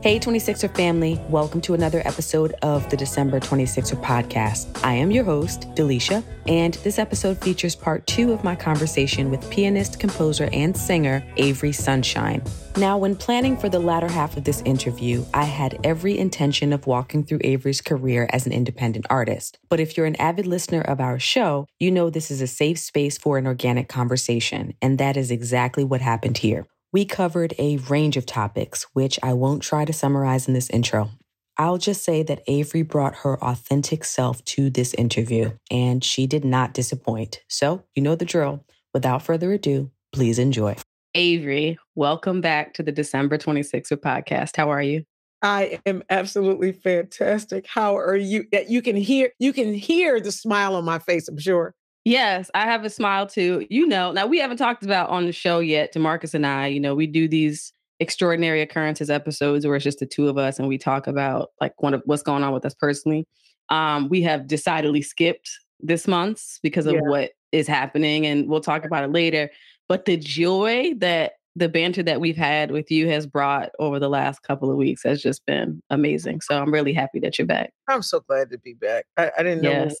Hey 26er family, welcome to another episode of the December 26er podcast. I am your host, Delisha, and this episode features part 2 of my conversation with pianist, composer, and singer Avery Sunshine. Now, when planning for the latter half of this interview, I had every intention of walking through Avery's career as an independent artist. But if you're an avid listener of our show, you know this is a safe space for an organic conversation, and that is exactly what happened here. We covered a range of topics, which I won't try to summarize in this intro. I'll just say that Avery brought her authentic self to this interview, and she did not disappoint. So, you know the drill. Without further ado, please enjoy. Avery, welcome back to the December 26th podcast. How are you? I am absolutely fantastic. How are you? You can hear the smile on my face, I'm sure. Yes, I have a smile too. You know, now we haven't talked about on the show yet, DeMarcus and I, you know, we do these extraordinary occurrences episodes where it's just the two of us and we talk about like what's going on with us personally. We have decidedly skipped this month's because of what is happening, and we'll talk about it later. But the joy that the banter that we've had with you has brought over the last couple of weeks has just been amazing. So I'm really happy that you're back. I'm so glad to be back. I didn't know. Yes.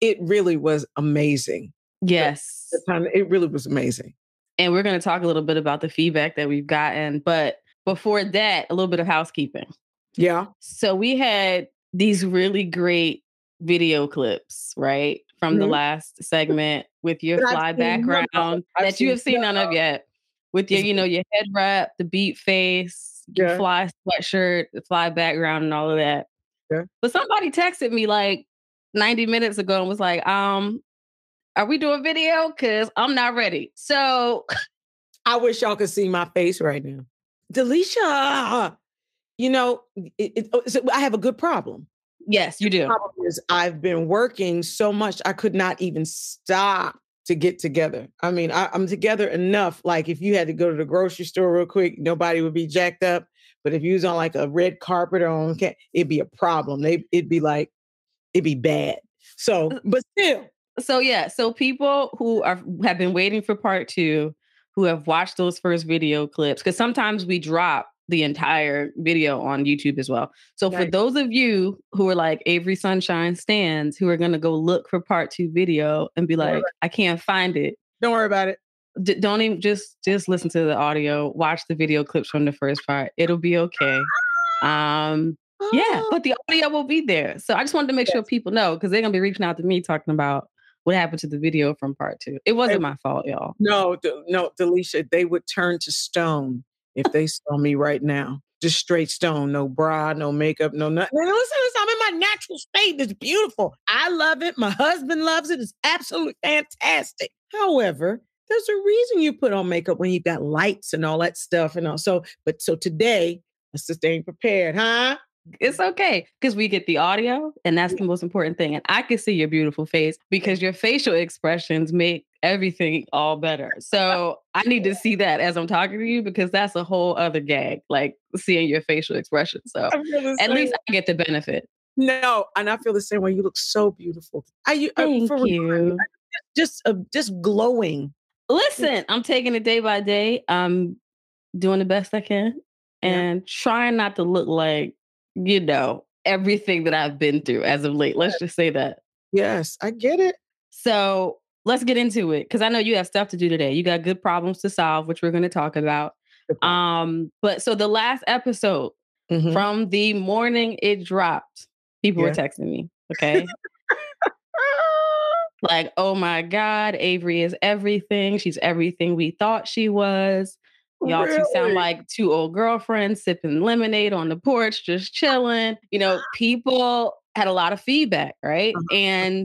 It really was amazing. Yes. It really was amazing. And we're going to talk a little bit about the feedback that we've gotten. But before that, a little bit of housekeeping. Yeah. So we had these really great video clips, right? From the last segment with your fly background that you have seen none of yet. With your, you know, your head wrap, the beat face, your fly sweatshirt, the fly background and all of that. Yeah. But somebody texted me like, 90 minutes ago and was like, are we doing video? Because I'm not ready. So I wish y'all could see my face right now. Delisha, you know, I have a good problem. Yes, you do. The problem is I've been working so much, I could not even stop to get together. I mean, I'm together enough. Like if you had to go to the grocery store real quick, nobody would be jacked up. But if you was on like a red carpet or on, it'd be a problem. It'd be like, it'd be bad. So, but still. So yeah. So people who have been waiting for part 2, who have watched those first video clips, because sometimes we drop the entire video on YouTube as well. So for those of you who are like Avery Sunshine stands, who are going to go look for part 2 video and be like, I can't find it. Don't worry about it. Don't even just listen to the audio, watch the video clips from the first part. It'll be okay. Yeah, but the audio will be there. So I just wanted to make sure people know, because they're going to be reaching out to me talking about what happened to the video from part 2. It wasn't my fault, y'all. No, Delisha, they would turn to stone if they saw me right now. Just straight stone, no bra, no makeup, no nothing. Now listen, I'm in my natural state. It's beautiful. I love it. My husband loves it. It's absolutely fantastic. However, there's a reason you put on makeup when you've got lights and all that stuff. And all. So today, I just ain't prepared, huh? It's okay, because we get the audio, and that's the most important thing. And I can see your beautiful face because your facial expressions make everything all better. So I need to see that as I'm talking to you, because that's a whole other gag, like seeing your facial expression. So at least I get the benefit. No, and I feel the same way. You look so beautiful. Thank you. Just glowing. Listen, I'm taking it day by day. I'm doing the best I can and trying not to look like, you know, everything that I've been through as of late. Let's just say that. Yes, I get it. So let's get into it, because I know you have stuff to do today. You got good problems to solve, which we're going to talk about. But so the last episode from the morning it dropped, people were texting me. Okay. Like, oh my God, Avery is everything. She's everything we thought she was. Y'all two sound like two old girlfriends sipping lemonade on the porch, just chilling. You know, people had a lot of feedback, right? And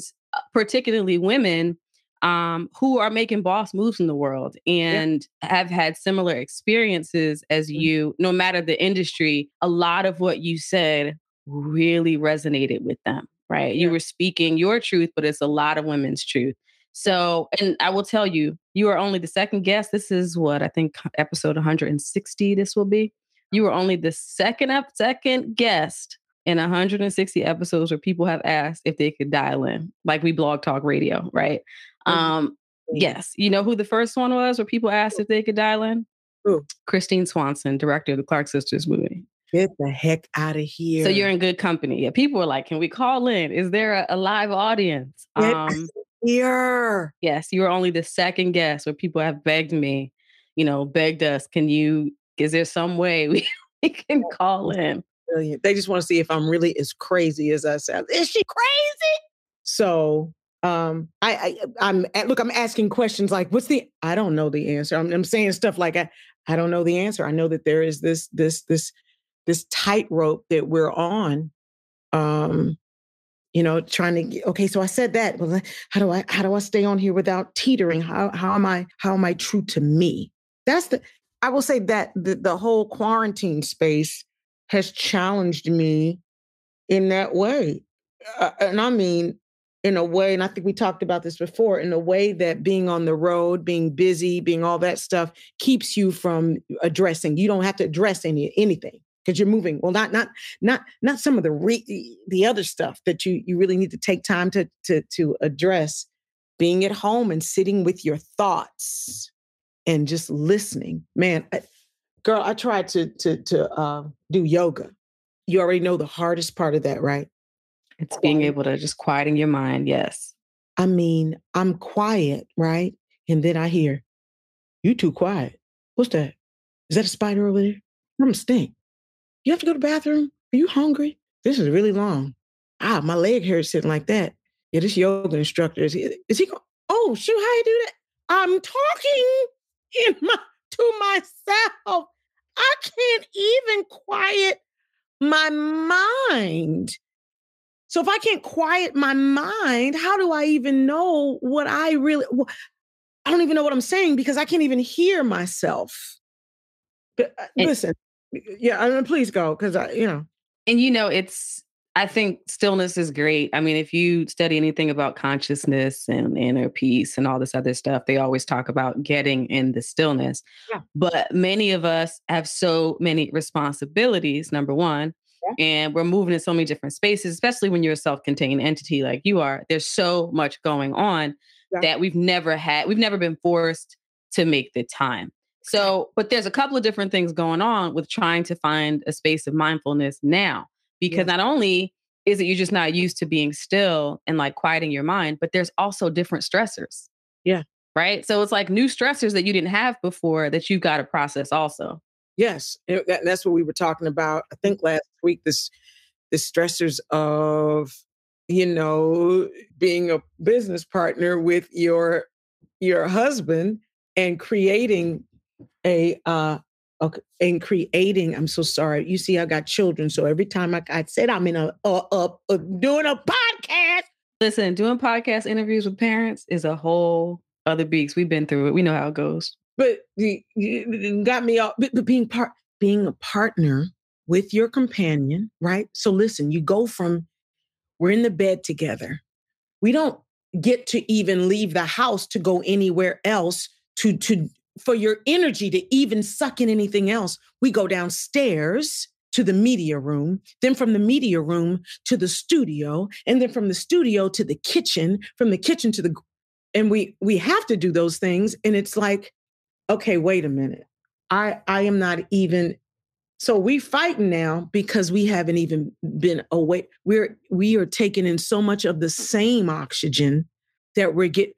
particularly women who are making boss moves in the world and have had similar experiences as you, no matter the industry. A lot of what you said really resonated with them, right? You were speaking your truth, but it's a lot of women's truth. So, and I will tell you, you are only the second guest. This is what I think episode 160 this will be. You are only the second guest in 160 episodes where people have asked if they could dial in, like we Blog Talk Radio, right? Mm-hmm. Yes. You know who the first one was where people asked if they could dial in? Ooh. Christine Swanson, director of the Clark Sisters movie. Get the heck out of here. So you're in good company. Yeah, people were like, can we call in? Is there a live audience? Get here. Yes, you were only the second guest where people have begged me, begged us, is there some way we can call in? Brilliant. They just want to see if I'm really as crazy as I sound. Is she crazy? So I'm asking questions like, I don't know the answer. I'm saying stuff like, I don't know the answer. I know that there is this tightrope that we're on, trying to get, okay. So I said that, well, how do I stay on here without teetering? How am I true to me? I will say that the whole quarantine space has challenged me in that way. And I mean, in a way, and I think we talked about this before, in a way that being on the road, being busy, being all that stuff keeps you from addressing. You don't have to address anything because you're moving. Well, not some of the other stuff that you really need to take time to address. Being at home and sitting with your thoughts and just listening, man. I tried to do yoga. You already know the hardest part of that, right? It's being able to just quieten your mind. Yes. I mean, I'm quiet, right? And then I hear, you too quiet. What's that? Is that a spider over there? I'm a stink. You have to go to the bathroom. Are you hungry? This is really long. My leg hurts sitting like that. Yeah, this yoga instructor, is he going, oh, shoot, how you do that? I'm talking to myself. I can't even quiet my mind. So if I can't quiet my mind, how do I even know what I don't even know what I'm saying because I can't even hear myself. But listen, yeah, I mean, please go because I. And I think stillness is great. I mean, if you study anything about consciousness and inner peace and all this other stuff, they always talk about getting in the stillness. Yeah. But many of us have so many responsibilities, number one. And we're moving in so many different spaces, especially when you're a self-contained entity like you are. There's so much going on that we've never been forced to make the time. So, but there's a couple of different things going on with trying to find a space of mindfulness now, because not only is it you're just not used to being still and like quieting your mind, but there's also different stressors. Yeah. Right. So it's like new stressors that you didn't have before that you've got to process also. Yes, that's what we were talking about. I think last week, the stressors of, being a business partner with your husband and creating I'm so sorry. You see, I got children. So every time I said I'm in doing a podcast. Listen, doing podcast interviews with parents is a whole other beast. We've been through it. We know how it goes. But you got me all. But being a partner with your companion, right? So listen, you go from we're in the bed together. We don't get to even leave the house to go anywhere else to for your energy to even suck in anything else. We go downstairs to the media room, then from the media room to the studio, and then from the studio to the kitchen, from the kitchen to the, and we have to do those things, and it's like. Okay, wait a minute. I am not even, so we fighting now because we haven't even been away. We are taking in so much of the same oxygen that we're getting.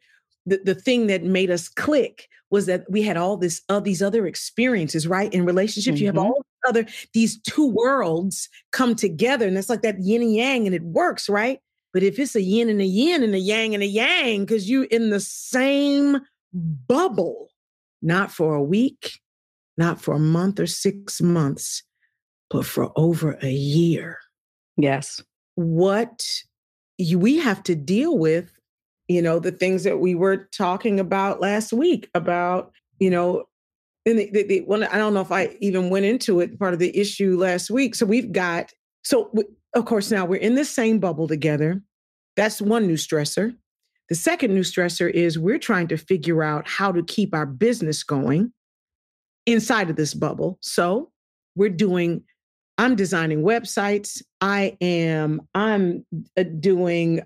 The thing that made us click was that we had all this these other experiences, right? In relationships, you have all these two worlds come together, and it's like that yin and yang, and it works, right? But if it's a yin and a yin and a yang and a yang, because you're in the same bubble. Not for a week, not for a month or 6 months, but for over a year. Yes. What we have to deal with, the things that we were talking about last week about, and the I don't know if I even went into it, part of the issue last week. So of course, now we're in the same bubble together. That's one new stressor. The second new stressor is we're trying to figure out how to keep our business going inside of this bubble. So we're doing, I'm designing websites. I'm doing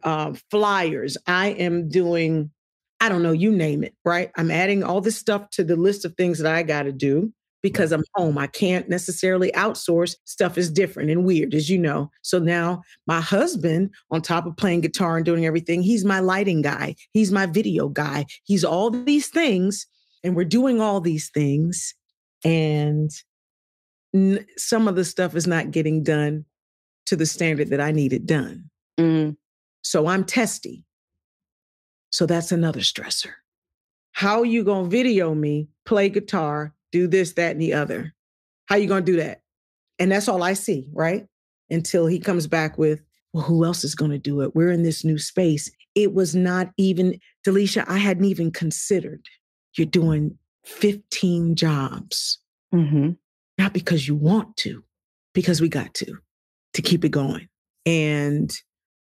flyers. I am doing, I don't know, you name it, right? I'm adding all this stuff to the list of things that I got to do because I'm home. I can't necessarily outsource. Stuff is different and weird, as you know. So now my husband, on top of playing guitar and doing everything, he's my lighting guy. He's my video guy. He's all these things. And we're doing all these things. And some of the stuff is not getting done to the standard that I need it done. Mm. So I'm testy. So that's another stressor. How are you going to video me, play guitar, do this, that, and the other? How you going to do that? And that's all I see, right? Until he comes back with, well, who else is going to do it? We're in this new space. It was not even, Delisha, I hadn't even considered you're doing 15 jobs. Mm-hmm. Not because you want to, because we got to keep it going. And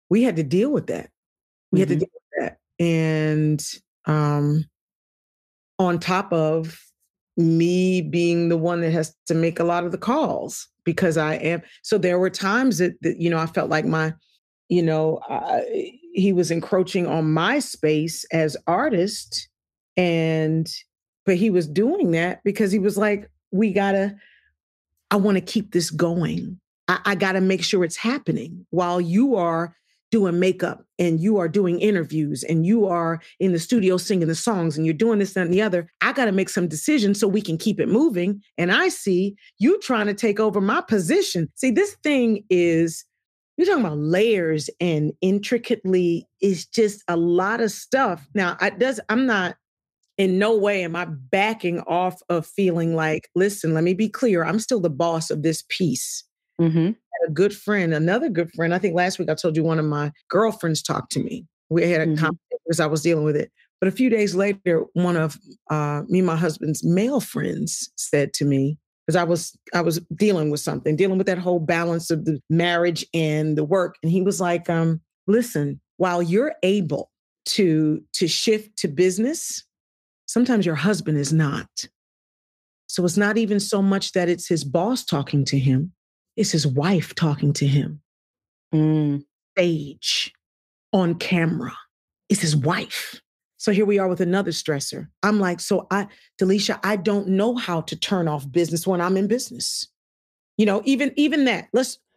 we had to deal with that. We had to deal with that. And on top of me being the one that has to make a lot of the calls because I am. So there were times that you know, I felt like he was encroaching on my space as artist. But he was doing that because he was like, I want to keep this going. I got to make sure it's happening while you are doing makeup and you are doing interviews and you are in the studio singing the songs and you're doing this, that, and the other. I got to make some decisions so we can keep it moving. And I see you trying to take over my position. See, this thing is, you're talking about layers and intricately, it's just a lot of stuff. Now, I'm not, in no way am I backing off of feeling like, listen, let me be clear. I'm still the boss of this piece. Mm-hmm. Another good friend. I think last week I told you one of my girlfriends talked to me. We had a conversation because I was dealing with it. But a few days later, one of me and my husband's male friends said to me, because I was dealing with that whole balance of the marriage and the work. And he was like, listen, while you're able to shift to business, sometimes your husband is not. So it's not even so much that it's his boss talking to him. It's his wife talking to him. Stage, on camera. It's his wife. So here we are with another stressor. I'm like, Delisha, I don't know how to turn off business when I'm in business. You know, even that.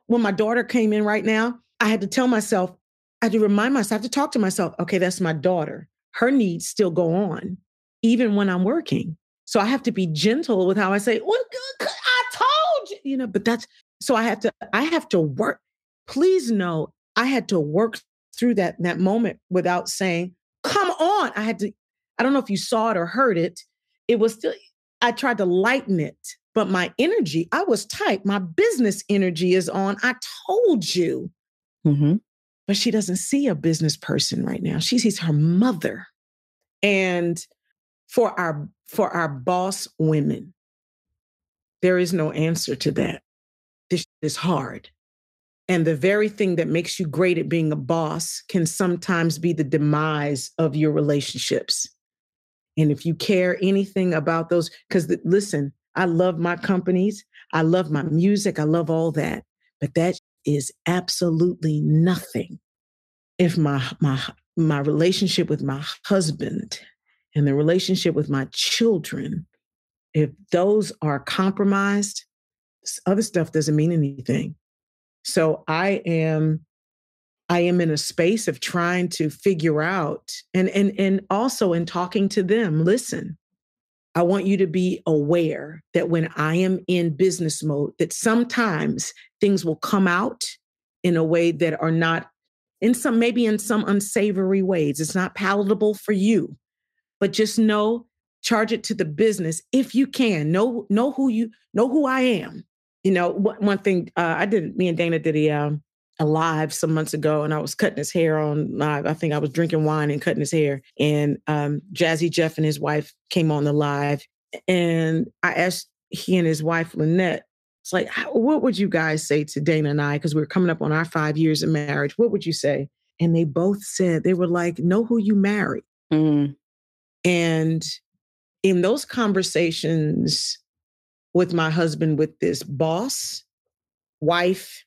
When my daughter came in right now, I have to talk to myself. Okay, that's my daughter. Her needs still go on, even when I'm working. So I have to be gentle with how I say, well, I told you, you know, but so I have to work. Please know I had to work through that moment without saying, come on. I don't know if you saw it or heard it. It was still, I tried to lighten it, but my energy, I was tight. My business energy is on. I told you. Mm-hmm. But she doesn't see a business person right now. She sees her mother. And for our boss women, there is no answer to that. This is hard. And the very thing that makes you great at being a boss can sometimes be the demise of your relationships. And if you care anything about those, because listen, I love my companies. I love my music. I love all that. But that is absolutely nothing if my relationship with my husband and the relationship with my children, if those are compromised, this other stuff doesn't mean anything. So I am in a space of trying to figure out, and also in talking to them, listen, I want you to be aware that when I am in business mode, that sometimes things will come out in a way that are not, in some unsavory ways. It's not palatable for you, but just know, charge it to the business if you can. Know who I am. You know, one thing me and Dana did a live some months ago, and I was cutting his hair on live. I think I was drinking wine and cutting his hair. And Jazzy Jeff and his wife came on the live. And I asked he and his wife, Lynette, it's like, what would you guys say to Dana and I? Because we were coming up on our 5 years of marriage. What would you say? And they both said, they were like, know who you marry. Mm-hmm. And in those conversations with my husband, with this boss, wife,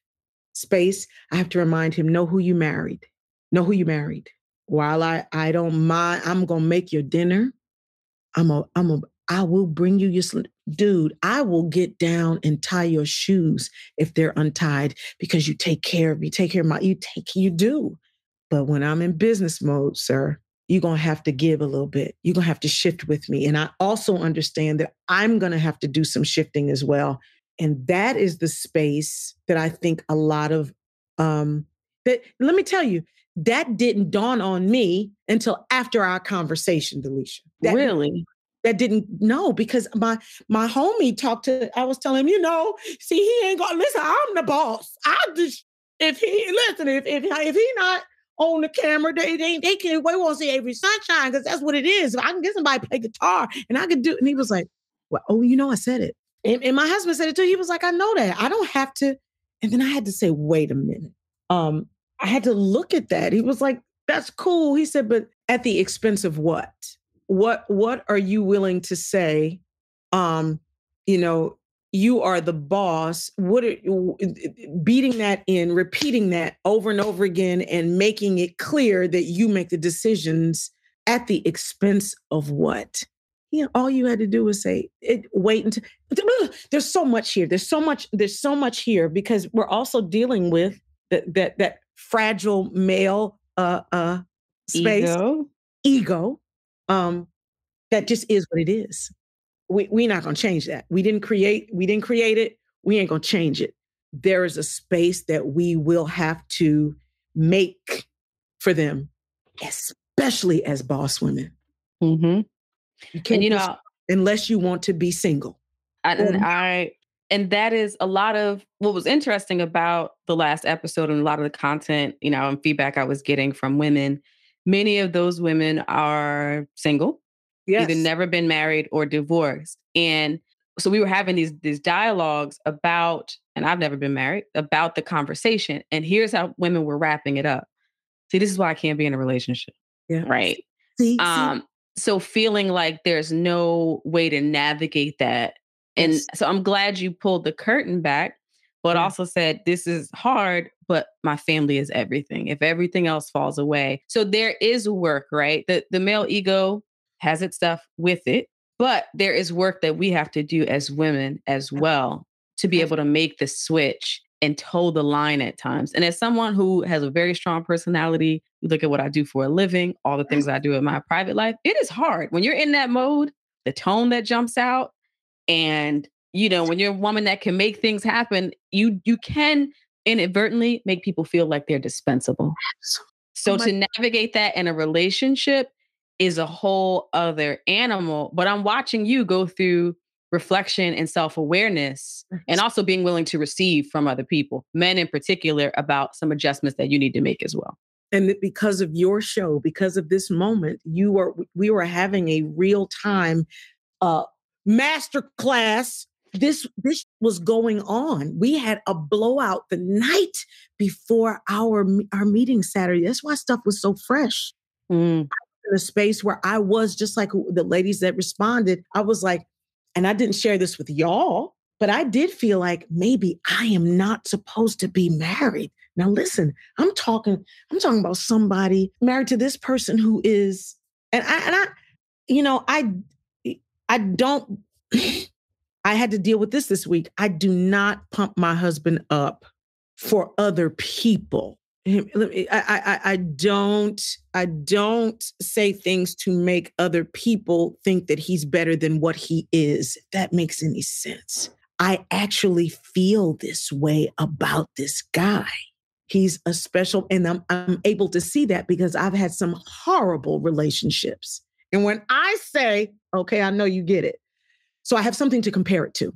space, I have to remind him, know who you married. Know who you married. While I don't mind, I'm going to make your dinner. I will bring you your slip. Dude, I will get down and tie your shoes if they're untied because you take care of me. Take care of my, you do. But when I'm in business mode, sir, you're going to have to give a little bit. You're going to have to shift with me. And I also understand that I'm going to have to do some shifting as well. And that is the space that I think a lot of, let me tell you, that didn't dawn on me until after our conversation, Delisha. Really? That didn't, no, because my homie talked to, I was telling him, see, he ain't gonna, listen, I'm the boss. If he not on the camera, they can't, we won't see Avery Sunshine because that's what it is. If I can get somebody to play guitar and I can do, and he was like, well, oh, I said it. And my husband said it too. He was like, I know that. I don't have to. And then I had to say, wait a minute. I had to look at that. He was like, that's cool. He said, but at the expense of what? What are you willing to say? You are the boss. Beating that in, repeating that over and over again and making it clear that you make the decisions at the expense of what? All you had to do was say it, wait until there's so much here. There's so much here because we're also dealing with that fragile male space. Ego. That just is what it is. We're not going to change that. We didn't create it. We ain't going to change it. There is a space that we will have to make for them, especially as boss women. Mm-hmm. You can't, unless you want to be single. And that is a lot of what was interesting about the last episode and a lot of the content, and feedback I was getting from women. Many of those women are single, either never been married or divorced. And so we were having these dialogues about, and I've never been married, about the conversation. And here's how women were wrapping it up. See, this is why I can't be in a relationship. Yeah. Right. See. So feeling like there's no way to navigate that. And so I'm glad you pulled the curtain back, but also said, this is hard, but my family is everything. If everything else falls away. So there is work, right? The male ego has its stuff with it, but there is work that we have to do as women as well to be able to make the switch and toe the line at times. And as someone who has a very strong personality, you look at what I do for a living, all the things I do in my private life, it is hard. When you're in that mode, the tone that jumps out, and when you're a woman that can make things happen, you can inadvertently make people feel like they're dispensable. So to navigate that in a relationship is a whole other animal. But I'm watching you go through reflection and self-awareness, and also being willing to receive from other people, men in particular, about some adjustments that you need to make as well. And because of your show, because of this moment, we were having a real-time masterclass. This was going on. We had a blowout the night before our meeting Saturday. That's why stuff was so fresh. Mm. I was in a space where I was just like the ladies that responded. I was like, and I didn't share this with y'all, but I did feel like maybe I am not supposed to be married. Now, listen, I'm talking about somebody married to this person who is, I had to deal with this week. I do not pump my husband up for other people. I don't say things to make other people think that he's better than what he is. If that makes any sense. I actually feel this way about this guy. He's a special, and I'm able to see that because I've had some horrible relationships. And when I say, okay, I know you get it. So I have something to compare it to.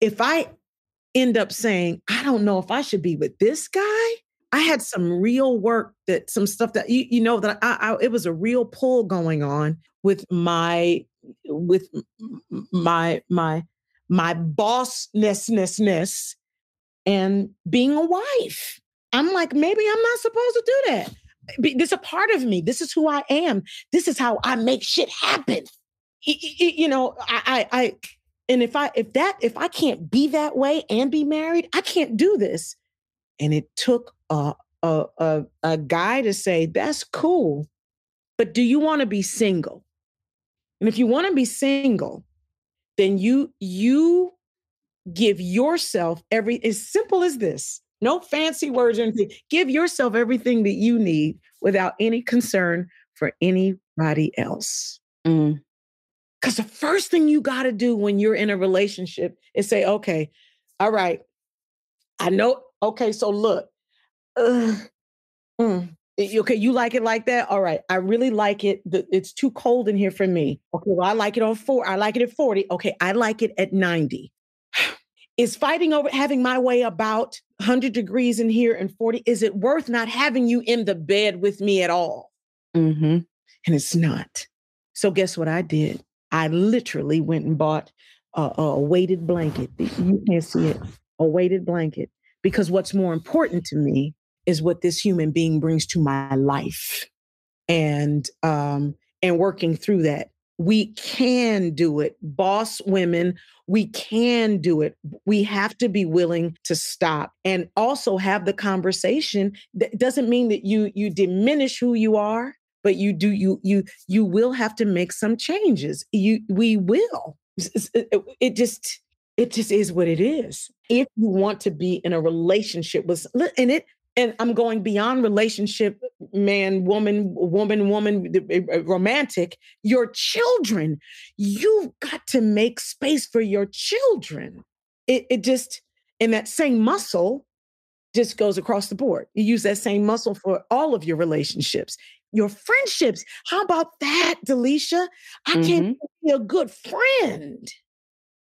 If I end up saying, I don't know if I should be with this guy, I had some real work that some stuff that, it was a real pull going on with my bossness and being a wife. I'm like, maybe I'm not supposed to do that. There's a part of me. This is who I am. This is how I make shit happen. You know, I and if I can't be that way and be married, I can't do this. And it took a guy to say, that's cool, but do you want to be single? And if you want to be single, then you give yourself as simple as this. No fancy words or anything. Give yourself everything that you need without any concern for anybody else. Mm. Because the first thing you got to do when you're in a relationship is say, okay, all right, I know. Okay, so look, okay, you like it like that? All right, I really like it. It's too cold in here for me. Okay, well, I like it I like it at 40. Okay, I like it at 90. Is fighting over having my way about 100 degrees in here and 40? Is it worth not having you in the bed with me at all? Mm-hmm. And it's not. So guess what I did? I literally went and bought a weighted blanket. You can't see it. A weighted blanket. Because what's more important to me is what this human being brings to my life. And working through that. We can do it. Boss women, we can do it. We have to be willing to stop and also have the conversation. That doesn't mean that you diminish who you are, but you will have to make some changes. We will. It just is what it is. If you want to be in a relationship with, and I'm going beyond relationship, man, woman, romantic, your children, you've got to make space for your children. And that same muscle just goes across the board. You use that same muscle for all of your relationships, your friendships. How about that, Delisha? I can't be a good friend.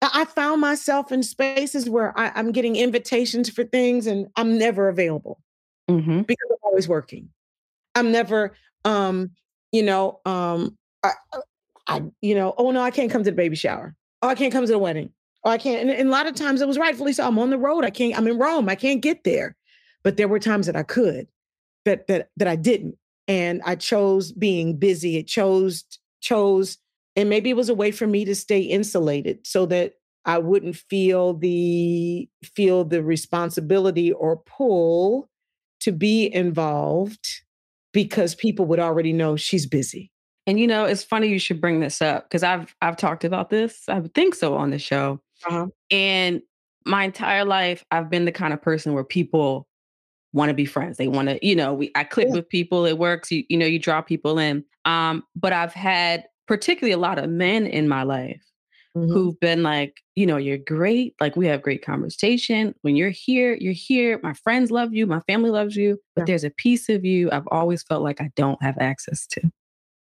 I found myself in spaces where I'm getting invitations for things and I'm never available. Mm-hmm. Because I'm always working. I'm never, oh no, I can't come to the baby shower. Oh, I can't come to the wedding. Oh, I can't. And a lot of times it was rightfully so. I'm on the road. I'm in Rome. I can't get there. But there were times that I could, that I didn't. And I chose being busy. It chose, and maybe it was a way for me to stay insulated so that I wouldn't feel the responsibility or pull to be involved, because people would already know she's busy. And, you know, it's funny you should bring this up, because I've talked about this, I think so, on the show. Uh-huh. And my entire life, I've been the kind of person where people want to be friends. They want to, you know, I click with people, it works, you draw people in. But I've had particularly a lot of men in my life who've been like, you know, you're great. Like, we have great conversation. When you're here. My friends love you. My family loves you. But there's a piece of you I've always felt like I don't have access to.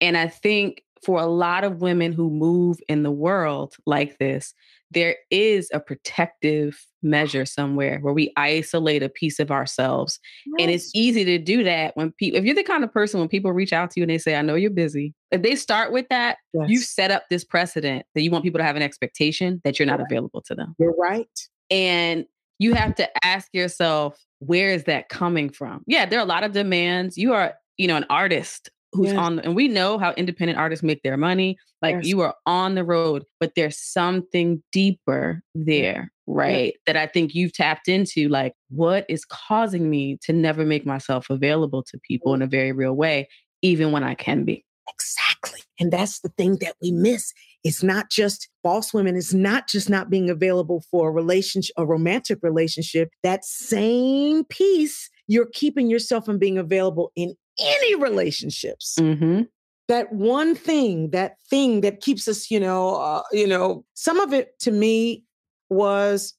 And I think for a lot of women who move in the world like this, there is a protective measure somewhere where we isolate a piece of ourselves. Yes. And it's easy to do that when people, if you're the kind of person, when people reach out to you and they say, I know you're busy, if they start with that, you set up this precedent that you want people to have an expectation that you're not available to them. You're right. And you have to ask yourself, where is that coming from? Yeah, there are a lot of demands. You are, an artist who's on, and we know how independent artists make their money. Like, you are on the road, but there's something deeper there, right? Yeah. That I think you've tapped into, like, what is causing me to never make myself available to people in a very real way, even when I can be. Exactly. And that's the thing that we miss. It's not just boss women. It's not just not being available for a romantic relationship. That same piece, you're keeping yourself from being available in any relationships. Mm-hmm. That one thing, that thing that keeps us, some of it to me was,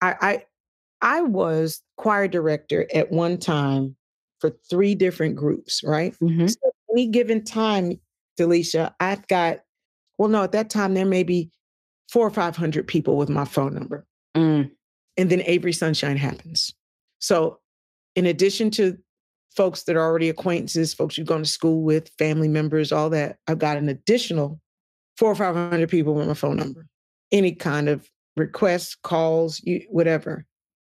I was choir director at one time for 3 different groups, right? Mm-hmm. So at any given time, Delisha, at that time there may be 400 or 500 people with my phone number. Mm. And then Avery Sunshine happens. So in addition to folks that are already acquaintances, folks you've gone to school with, family members, all that, I've got an additional 400 or 500 people with my phone number. Any kind of requests, calls, whatever.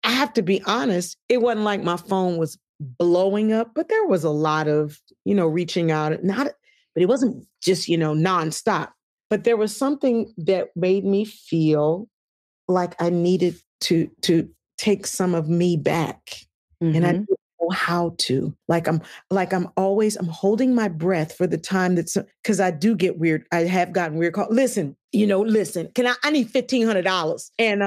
I have to be honest, it wasn't like my phone was blowing up, but there was a lot of, you know, reaching out, but it wasn't just, you know, nonstop. But there was something that made me feel like I needed to take some of me back. Mm-hmm. And I didn't know how to, I'm holding my breath for the time that's, cause I do get weird. I have gotten weird calls. Listen, can I need $1,500. And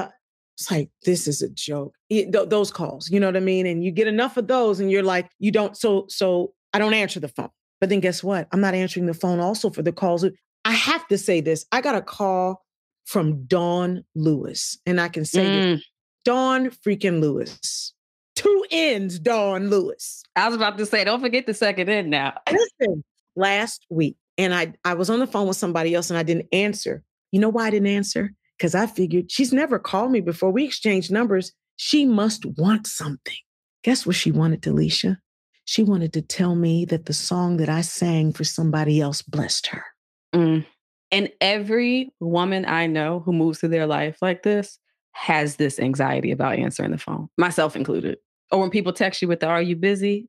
it's like, this is a joke. Those calls, you know what I mean? And you get enough of those and you're like, you don't. So I don't answer the phone, but then guess what? I'm not answering the phone also for the calls. I have to say this. I got a call from Dawn Lewis, and I can say it. Dawn freaking Lewis. Two N's, Dawn Lewis. I was about to say, don't forget the second N now. Listen, last week, and I was on the phone with somebody else and I didn't answer. You know why I didn't answer? Because I figured she's never called me before. We exchanged numbers. She must want something. Guess what she wanted, Delisha? She wanted to tell me that the song that I sang for somebody else blessed her. Mm. And every woman I know who moves through their life like this has this anxiety about answering the phone, myself included. Or when people text you with the, are you busy?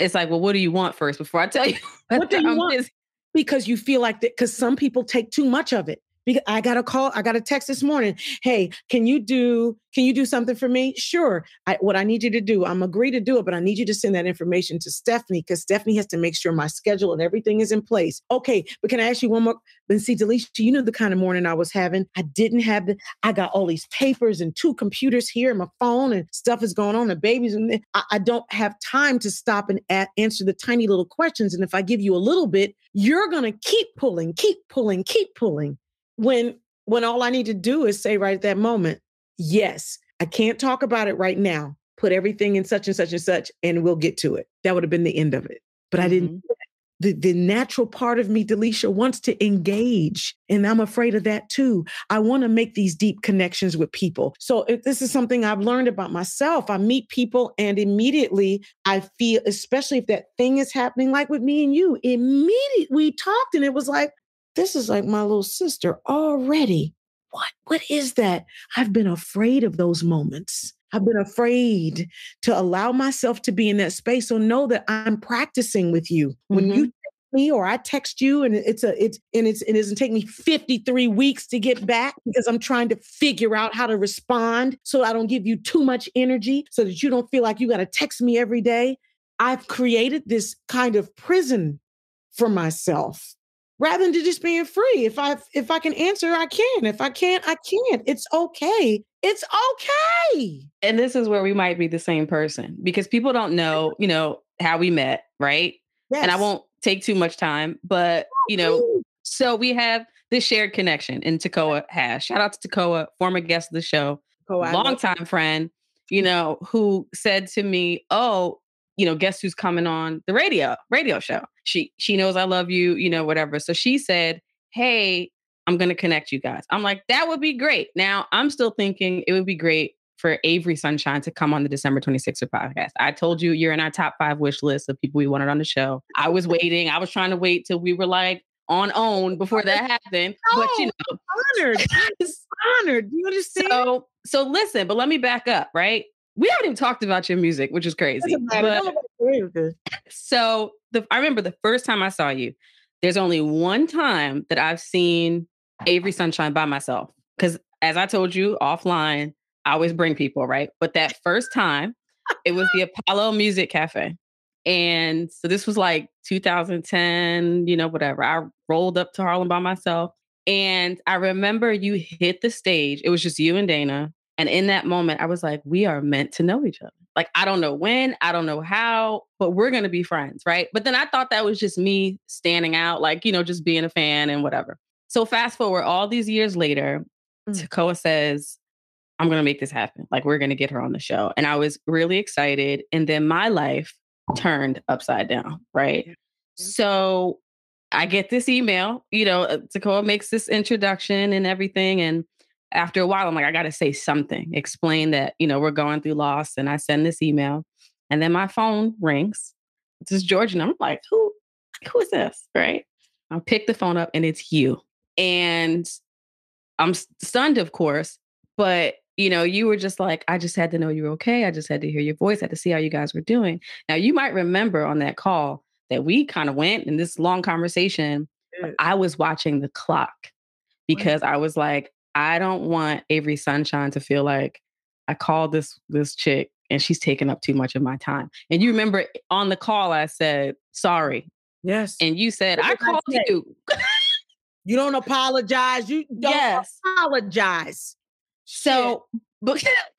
It's like, well, what do you want first before I tell you? What do you want? Busy. Because you feel like that, because some people take too much of it. Because I got a text this morning. Hey, can you do something for me? Sure. What I need you to do, I'm agree to do it, but I need you to send that information to Stephanie because Stephanie has to make sure my schedule and everything is in place. Okay. But can I ask you one more? Then see, Delisha, you know, the kind of morning I was having, I got all these papers and two computers here and my phone and stuff is going on and babies. And I don't have time to stop and answer the tiny little questions. And if I give you a little bit, you're going to keep pulling. When all I need to do is say right at that moment, yes, I can't talk about it right now. Put everything in such and such and such, and we'll get to it. That would have been the end of it. But I didn't. The natural part of me, Delisha, wants to engage. And I'm afraid of that too. I want to make these deep connections with people. So this is something I've learned about myself. I meet people and immediately I feel, especially if that thing is happening, like with me and you, immediately we talked and it was like, this is like my little sister already. What is that? I've been afraid of those moments. I've been afraid to allow myself to be in that space. So know that I'm practicing with you. When you text me or I text you and it doesn't take me 53 weeks to get back because I'm trying to figure out how to respond so I don't give you too much energy so that you don't feel like you got to text me every day. I've created this kind of prison for myself. Rather than just being free, if I can answer, I can. If I can't, I can't. It's okay. It's okay. And this is where we might be the same person because people don't know, you know, how we met, right? Yes. And I won't take too much time, but you know, so we have this shared connection in Tacoa. Shout out to Tacoa, former guest of the show, longtime friend, you know, who said to me, "Oh, you know, guess who's coming on the radio show? She knows I love you, you know, whatever." So she said, "Hey, I'm going to connect you guys." I'm like, that would be great. Now I'm still thinking it would be great for Avery Sunshine to come on the December 26th podcast. I told you you're in our top 5 wish list of people we wanted on the show. I was waiting. I was trying to wait till we were like on before that happened. No, but you know, honored. Do you understand? So listen, but let me back up, right? We haven't even talked about your music, which is crazy. I remember the first time I saw you, there's only one time that I've seen Avery Sunshine by myself. Because as I told you offline, I always bring people, right? But that first time, it was the Apollo Music Cafe. And so this was like 2010, you know, whatever. I rolled up to Harlem by myself. And I remember you hit the stage. It was just you and Dana. And in that moment, I was like, we are meant to know each other. Like, I don't know when, I don't know how, but we're going to be friends, right? But then I thought that was just me standing out, like, you know, just being a fan and whatever. So fast forward all these years later, Tacoa says, I'm going to make this happen. Like, we're going to get her on the show. And I was really excited. And then my life turned upside down, right? Mm-hmm. So I get this email, you know, Tacoa makes this introduction and everything. And after a while, I'm like, I got to say something, explain that, you know, we're going through loss. And I send this email and then my phone rings. This is George. And I'm like, who is this? Right. I pick the phone up and it's you. And I'm stunned, of course, but you know, you were just like, I just had to know you were okay. I just had to hear your voice. I had to see how you guys were doing. Now, you might remember on that call that we kind of went in this long conversation. But I was watching the clock because I was like, I don't want Avery Sunshine to feel like I called this chick and she's taking up too much of my time. And you remember on the call, I said, sorry. Yes. And you said, I called you. You don't apologize. You don't apologize. So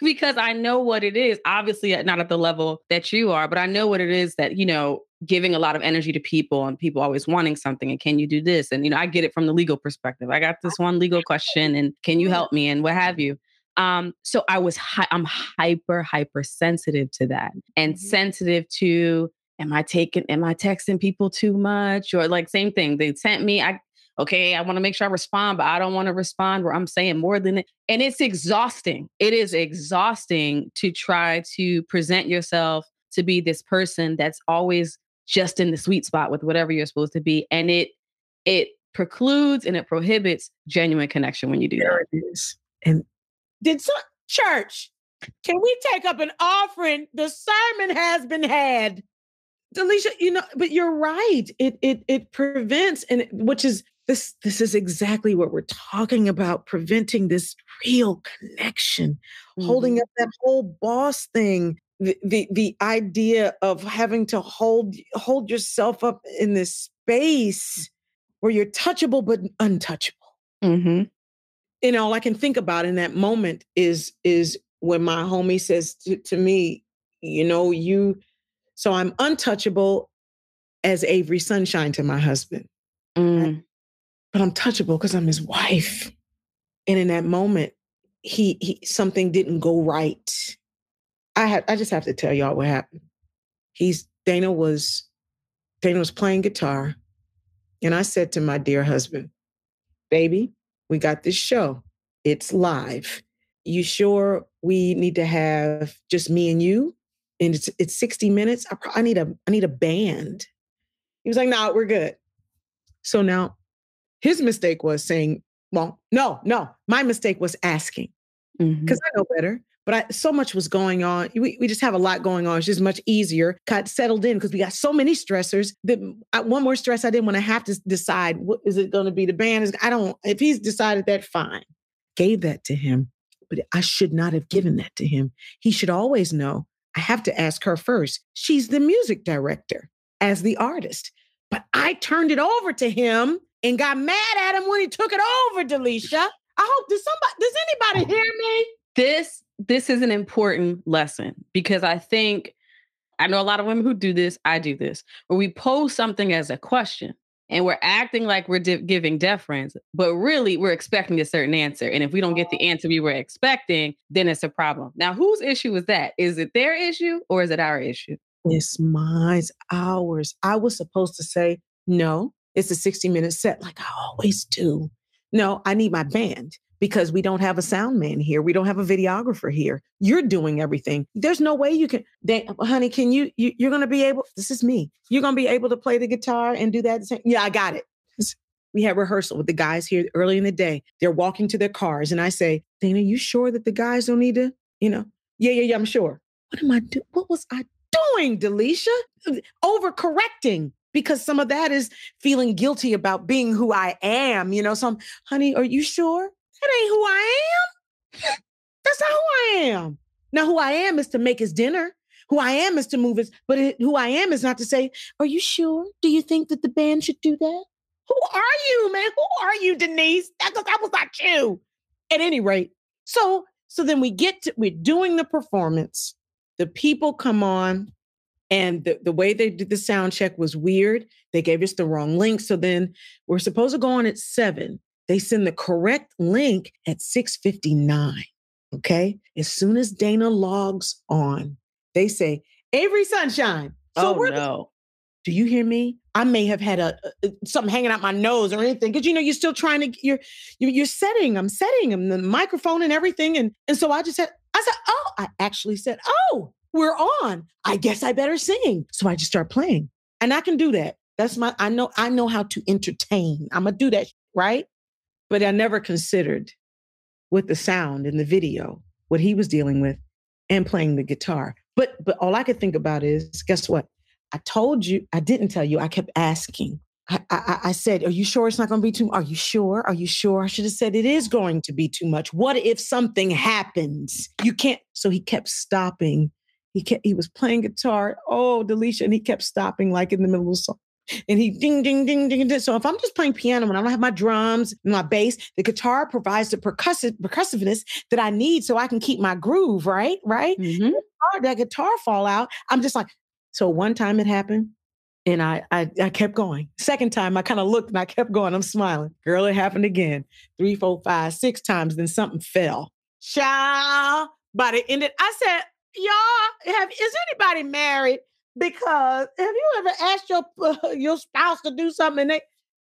because I know what it is, obviously not at the level that you are, but I know what it is that, you know, giving a lot of energy to people and people always wanting something. And can you do this? And, you know, I get it from the legal perspective. I got this one legal question and can you help me and what have you? So I was, I'm hyper sensitive to that and sensitive to, am I texting people too much? Or like, same thing. They sent me, I want to make sure I respond, but I don't want to respond where I'm saying more than it. And it's exhausting. It is exhausting to try to present yourself to be this person that's always just in the sweet spot with whatever you're supposed to be. And it precludes and it prohibits genuine connection when you do that. It is. And did church, can we take up an offering? The sermon has been had. Delisha, you know, but you're right. It prevents, and which is this is exactly what we're talking about, preventing this real connection, holding up that whole boss thing. The idea of having to hold yourself up in this space where you're touchable but untouchable. Mm-hmm. You know, all I can think about in that moment is when my homie says to me, you know, so I'm untouchable as Avery Sunshine to my husband, right? But I'm touchable because I'm his wife. And in that moment, he something didn't go right. I just have to tell y'all what happened. Dana was playing guitar. And I said to my dear husband, baby, we got this show. It's live. You sure we need to have just me and you? And it's 60 minutes. I need a band. He was like, no, we're good. So now his mistake was saying, well, no. My mistake was asking because I know better. But so much was going on. We just have a lot going on. It's just much easier. Got settled in because we got so many stressors. That one more stress I didn't want to have to decide, what is it going to be? The band is, if he's decided that, fine. Gave that to him. But I should not have given that to him. He should always know. I have to ask her first. She's the music director as the artist. But I turned it over to him and got mad at him when he took it over, Delisha. I hope, does anybody hear me? This is an important lesson because I know a lot of women who do this. I do this, where we pose something as a question and we're acting like we're giving deference, but really we're expecting a certain answer. And if we don't get the answer we were expecting, then it's a problem. Now, whose issue is that? Is it their issue or is it our issue? It's mine, ours. I was supposed to say, no, it's a 60-minute set like I always do. No, I need my band. Because we don't have a sound man here. We don't have a videographer here. You're doing everything. There's no way you can, honey, can you, you're going to be able, this is me. You're going to be able to play the guitar and do that. Yeah, I got it. We had rehearsal with the guys here early in the day. They're walking to their cars. And I say, Dana, you sure that the guys don't need to, you know? Yeah, I'm sure. What am I doing? What was I doing, Delisha? Overcorrecting. Because some of that is feeling guilty about being who I am. You know, so I'm, honey, are you sure? That ain't who I am. That's not who I am. Now, who I am is to make his dinner. Who I am is to move his, but who I am is not to say, are you sure? Do you think that the band should do that? Who are you, man? Who are you, Denise? That was not you. At any rate. So then we're doing the performance. The people come on and the way they did the sound check was weird. They gave us the wrong link. So then we're supposed to go on at 7. They send the correct link at 6:59, okay? As soon as Dana logs on, they say, Avery Sunshine. So do you hear me? I may have had something hanging out my nose or anything. Because, you know, you're still trying to, you're setting them, the microphone and everything. And so I actually said, we're on. I guess I better sing. So I just start playing. And I can do that. That's I know how to entertain. I'm going to do that, right? But I never considered what the sound and the video what he was dealing with and playing the guitar. But all I could think about is, guess what? I told you, I didn't tell you, I kept asking. I said, are you sure it's not going to be too much? Are you sure? Are you sure? I should have said it is going to be too much. What if something happens? You can't. So he kept stopping. He was playing guitar. Oh, Delisha. And he kept stopping like in the middle of the song. And he ding, ding, ding, ding, ding. So if I'm just playing piano and I don't have my drums, my bass, the guitar provides the percussiveness that I need so I can keep my groove, right? Right? Mm-hmm. That guitar fall out. I'm just like, so one time it happened. And I kept going. Second time, I kind of looked and I kept going. I'm smiling. Girl, it happened again. 3, 4, 5, 6 times. Then something fell. Child, by the end of it, I said, y'all, is anybody married? Because have you ever asked your spouse to do something? And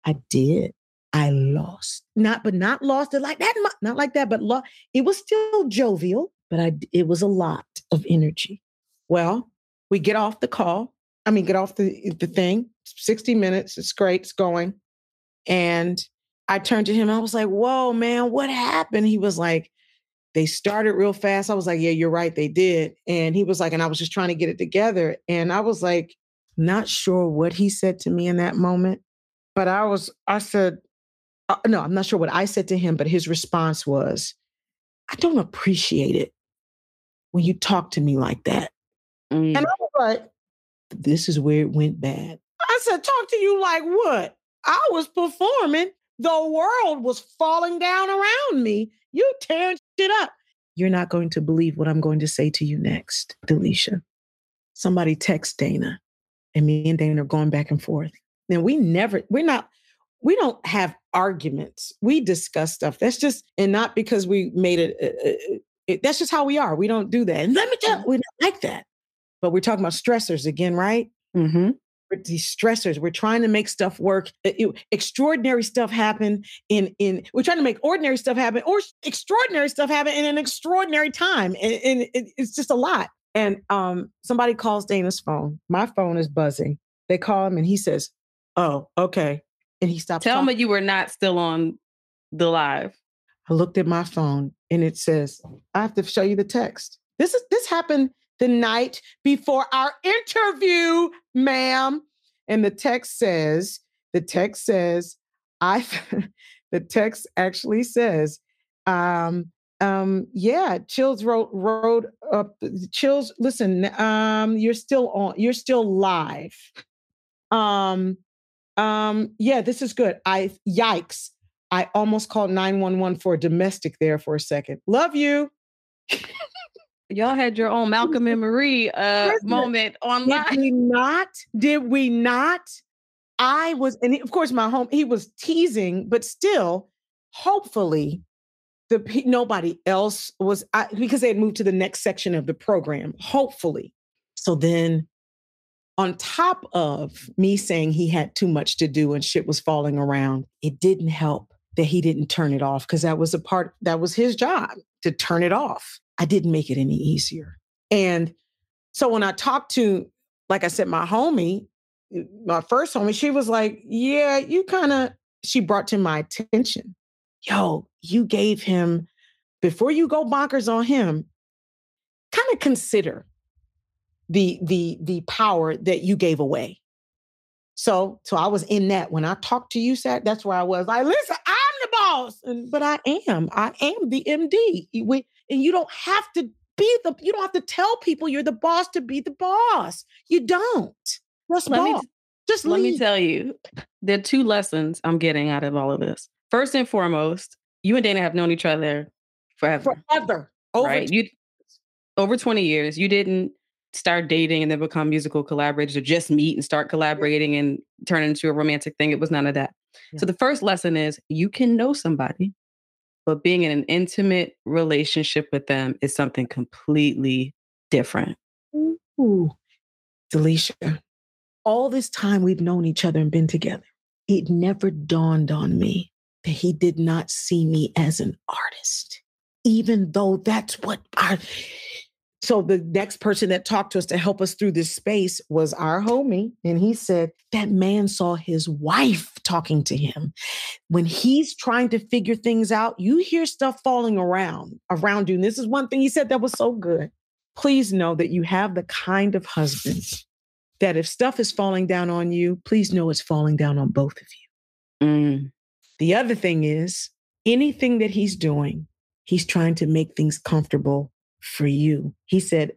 I did. I lost. Not lost it like that. Not like that, but lost. It was still jovial, but it was a lot of energy. Well, we get off the call. I mean, get off the thing, 60 minutes, it's great, it's going. And I turned to him, I was like, whoa, man, what happened? He was like, they started real fast. I was like, yeah, you're right, they did. And he was like, and I was just trying to get it together. And I was like, not sure what he said to me in that moment, but I'm not sure what I said to him, but his response was, I don't appreciate it when you talk to me like that. Mm. And I was like, this is where it went bad. I said, talk to you like what? I was performing. The world was falling down around me. You tearing shit up. You're not going to believe what I'm going to say to you next, Delisha. Somebody text Dana, and me and Dana are going back and forth. Then we don't have arguments. We discuss stuff. That's just, and not because we made it, that's just how we are. We don't do that. And let me tell you, we don't like that. But we're talking about stressors again, right? Mm-hmm. These stressors, we're trying to make stuff work. Extraordinary stuff happen we're trying to make ordinary stuff happen or extraordinary stuff happen in an extraordinary time. And it's just a lot. And somebody calls Dana's phone. My phone is buzzing. They call him and he says, oh, okay. And he stopped talking. Tell me you were not still on the live. I looked at my phone and it says, I have to show you the text. This happened the night before our interview, ma'am. And the text says, the text actually says, yeah, Chills rode up. Chills, listen, you're still live. Yeah, this is good. Yikes. I almost called 911 for a domestic there for a second. Love you. Y'all had your own Malcolm and Marie moment online. Did we not? I was, and of course he was teasing, but still, hopefully, nobody else was, because they had moved to the next section of the program, hopefully. So then on top of me saying he had too much to do and shit was falling around, it didn't help that he didn't turn it off because that was his job to turn it off. I didn't make it any easier. And so when I talked to, like I said, my first homie, she was like, yeah, she brought to my attention. Yo, you gave him, before you go bonkers on him, kind of consider the power that you gave away. So I was in that. When I talked to you, that's where I was. Like, listen, I'm the boss. But I am the MD. And you don't have to you don't have to tell people you're the boss to be the boss. You don't. Let me tell you, there are two lessons I'm getting out of all of this. First and foremost, you and Dana have known each other forever. Forever. Right? Over 20 years. You didn't start dating and then become musical collaborators or just meet and start collaborating and turn it into a romantic thing. It was none of that. Yeah. So the first lesson is you can know somebody, but being in an intimate relationship with them is something completely different. Ooh, Delisha, all this time we've known each other and been together, it never dawned on me that he did not see me as an artist, even though that's what so the next person that talked to us to help us through this space was our homie. And he said, that man saw his wife talking to him. When he's trying to figure things out, you hear stuff falling around you. And this is one thing he said that was so good. Please know that you have the kind of husband that if stuff is falling down on you, please know it's falling down on both of you. Mm. The other thing is, anything that he's doing, he's trying to make things comfortable for you. He said,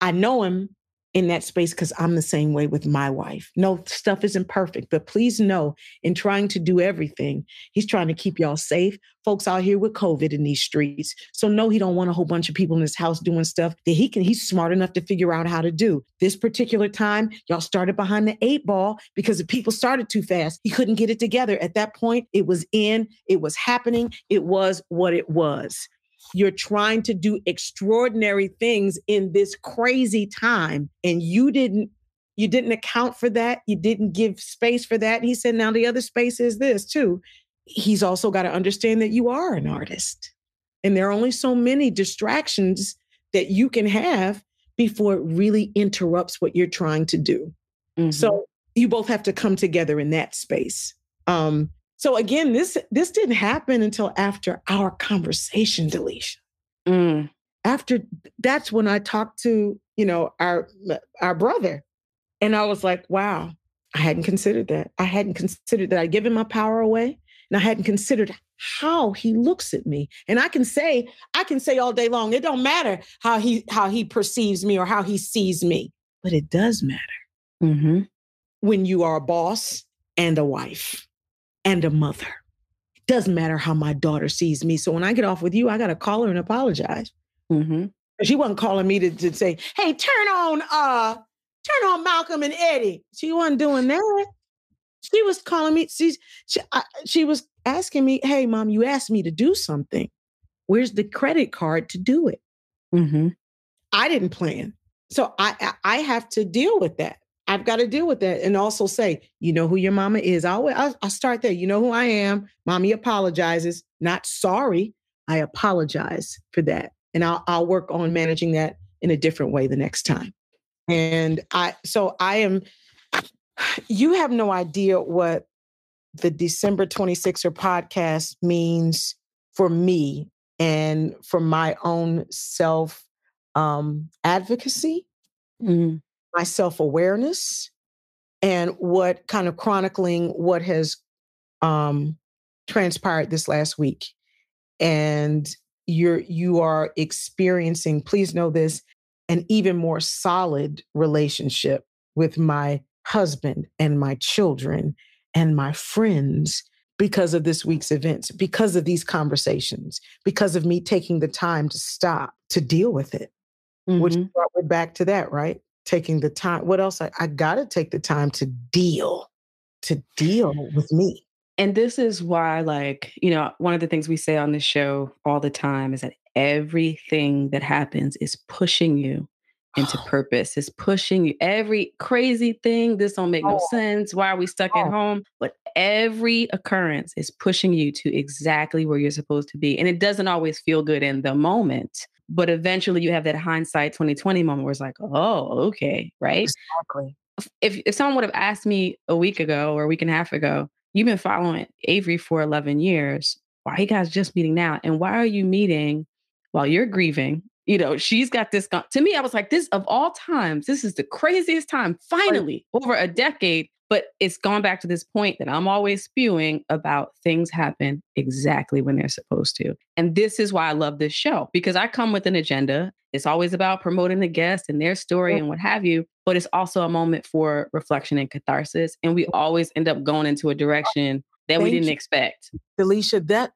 I know him in that space because I'm the same way with my wife. No, stuff isn't perfect, but please know in trying to do everything, he's trying to keep y'all safe. Folks out here with COVID in these streets. So no, he don't want a whole bunch of people in his house doing stuff that he's smart enough to figure out how to do. This particular time, y'all started behind the 8 ball because the people started too fast. He couldn't get it together. At that point, it was happening. It was what it was. You're trying to do extraordinary things in this crazy time. And you didn't account for that. You didn't give space for that. And he said, now the other space is this too. He's also got to understand that you are an artist. And there are only so many distractions that you can have before it really interrupts what you're trying to do. Mm-hmm. So you both have to come together in that space. So again, this didn't happen until after our conversation, Delisha. Mm. After that's when I talked to, our brother, and I was like, wow, I hadn't considered that. I hadn't considered that I'd given my power away, and I hadn't considered how he looks at me. And I can say all day long, it don't matter how he perceives me or how he sees me, but it does matter mm-hmm. when you are a boss and a wife. And a mother. It doesn't matter how my daughter sees me. So when I get off with you, I got to call her and apologize. Mm-hmm. She wasn't calling me to say, hey, turn on Malcolm and Eddie. She wasn't doing that. She was calling me. She was asking me, hey, Mom, you asked me to do something. Where's the credit card to do it? Mm-hmm. I didn't plan. So I have to deal with that. I've got to deal with that and also say, you know who your mama is. I'll start there. You know who I am. Mommy apologizes. Not sorry. I apologize for that. And I'll work on managing that in a different way the next time. And you have no idea what the December 26th podcast means for me and for my own self advocacy. Mm-hmm. My self-awareness and what kind of chronicling what has transpired this last week. And you are experiencing, please know this, an even more solid relationship with my husband and my children and my friends because of this week's events, because of these conversations, because of me taking the time to stop, to deal with it, mm-hmm. which brought me back to that, right? Taking the time. What else? I got to take the time to deal with me. And this is why, one of the things we say on this show all the time is that everything that happens is pushing you into purpose. It's pushing you. Every crazy thing. This don't make no sense. Why are we stuck at home? But every occurrence is pushing you to exactly where you're supposed to be. And it doesn't always feel good in the moment. But eventually you have that hindsight 2020 moment where it's like, oh, okay, right? Exactly. If someone would have asked me a week ago or a week and a half ago, you've been following Avery for 11 years. Why are you guys just meeting now? And why are you meeting while you're grieving? She's got this. To me, I was like, this of all times, this is the craziest time, finally, over a decade. But it's gone back to this point that I'm always spewing about things happen exactly when they're supposed to. And this is why I love this show, because I come with an agenda. It's always about promoting the guest and their story and what have you. But it's also a moment for reflection and catharsis. And we always end up going into a direction that we didn't expect. Delisha,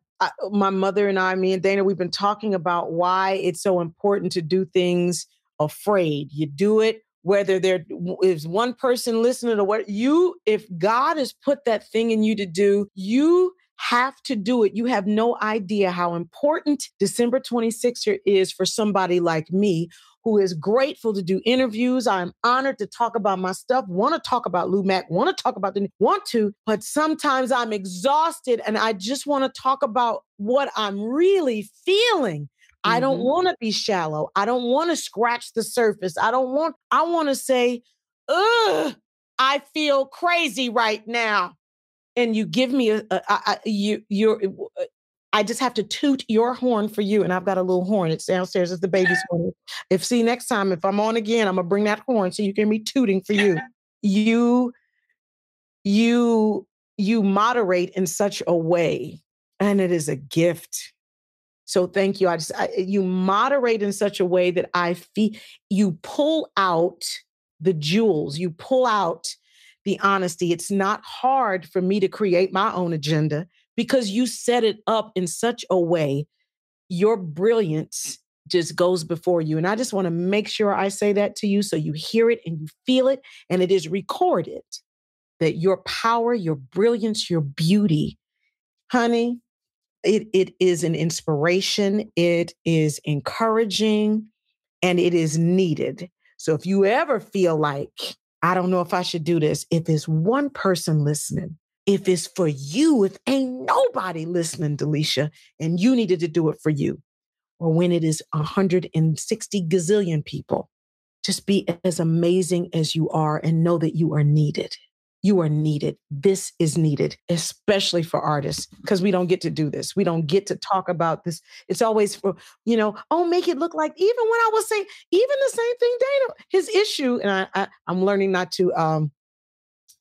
my mother and I, me and Dana, we've been talking about why it's so important to do things afraid. You do it. Whether there is one person listening or what if God has put that thing in you to do, you have to do it. You have no idea how important December 26th is for somebody like me who is grateful to do interviews. I'm honored to talk about my stuff, want to talk about Lumac, but sometimes I'm exhausted and I just want to talk about what I'm really feeling. I don't want to be shallow. I don't want to scratch the surface. I want to say, I feel crazy right now. and you give me I just have to toot your horn for you. And I've got a little horn. It's downstairs. It's the baby's horn. See, next time, if I'm on again, I'm going to bring that horn so you can be tooting for you. You moderate in such a way, and it is a gift. So thank you. You moderate in such a way that you pull out the jewels. You pull out the honesty. It's not hard for me to create my own agenda, because you set it up in such a way, your brilliance just goes before you. And I just want to make sure I say that to you so you hear it and you feel it, and it is recorded, that your power, your brilliance, your beauty, honey, it is an inspiration, it is encouraging, and it is needed. So if you ever feel like, I don't know if I should do this, if it's one person listening, if it's for you, if ain't nobody listening, Delisha, and you needed to do it for you, or when it is 160 gazillion people, just be as amazing as you are and know that you are needed. You are needed. This is needed, especially for artists, because we don't get to do this. We don't get to talk about this. It's always for, make it look like, even when I was saying, even the same thing, Dana, his issue, and I'm learning not to,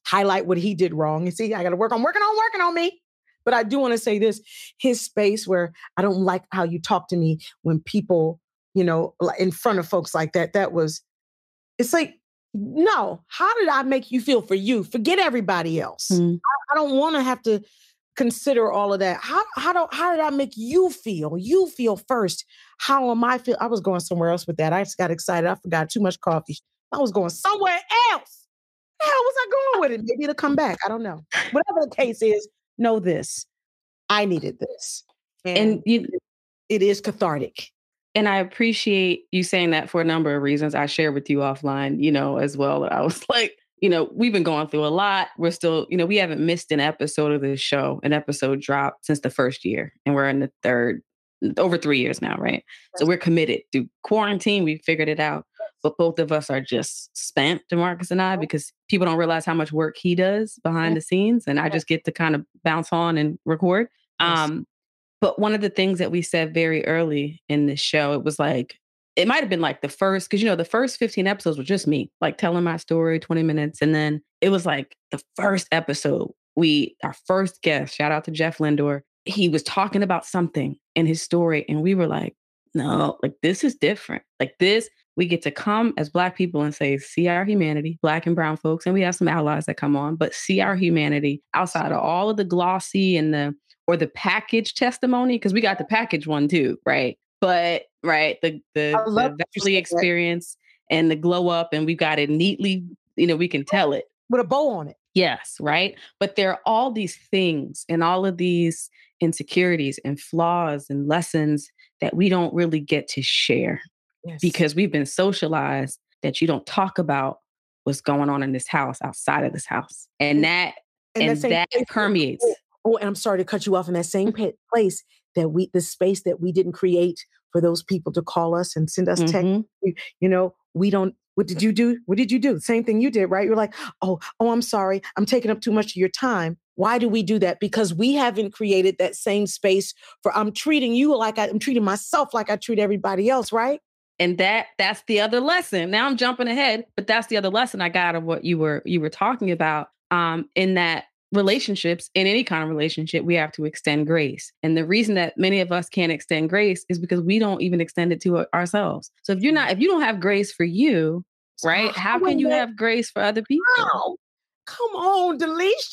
highlight what he did wrong. And see, I got to working on me. But I do want to say this, his space where I don't like how you talk to me when people, in front of folks like that, it's like, no, how did I make you feel for you? Forget everybody else. Mm. I don't want to have to consider all of that. How did I make you feel? You feel first. How am I feel? I was going somewhere else with that. I just got excited. I forgot too much coffee. I was going somewhere else. How was I going with it? Maybe it'll come back. I don't know. Whatever the case is, know this. I needed this. And it is cathartic. And I appreciate you saying that for a number of reasons. I shared with you offline, as well. I was like, we've been going through a lot. We're still, we haven't missed an episode of this show, an episode dropped since the first year. And we're in the third, over 3 years now, right? So we're committed. Through quarantine, we figured it out. But both of us are just spent, DeMarcus and I, because people don't realize how much work he does behind the scenes. And I just get to kind of bounce on and record. But one of the things that we said very early in this show, it was like, it might've been like the first, because the first 15 episodes were just me, like telling my story, 20 minutes. And then it was like the first episode, our first guest, shout out to Jeff Lindor, he was talking about something in his story. And we were like, no, like this is different. Like this, we get to come as Black people and say, see our humanity, Black and brown folks. And we have some allies that come on, but see our humanity outside of all of the glossy and the package testimony. Cause we got the package one too. Right. But right. The visually experience and the glow up, and we've got it neatly, we can tell it with a bow on it. Yes. Right. But there are all these things and all of these insecurities and flaws and lessons that we don't really get to share. Yes. Because we've been socialized that you don't talk about what's going on in this house outside of this house. And that permeates. Oh, and I'm sorry to cut you off, in that same place that the space that we didn't create for those people to call us and send us text, what did you do? What did you do? Same thing you did, right? You're like, oh, I'm sorry. I'm taking up too much of your time. Why do we do that? Because we haven't created that same space for I'm treating you like I'm treating myself like I treat everybody else, right? And that's the other lesson. Now I'm jumping ahead, but that's the other lesson I got of what you were talking about, in that relationships, in any kind of relationship, we have to extend grace. And the reason that many of us can't extend grace is because we don't even extend it to ourselves. So if you don't have grace for you, right? How can you have grace for other people? Oh, come on, Delisha.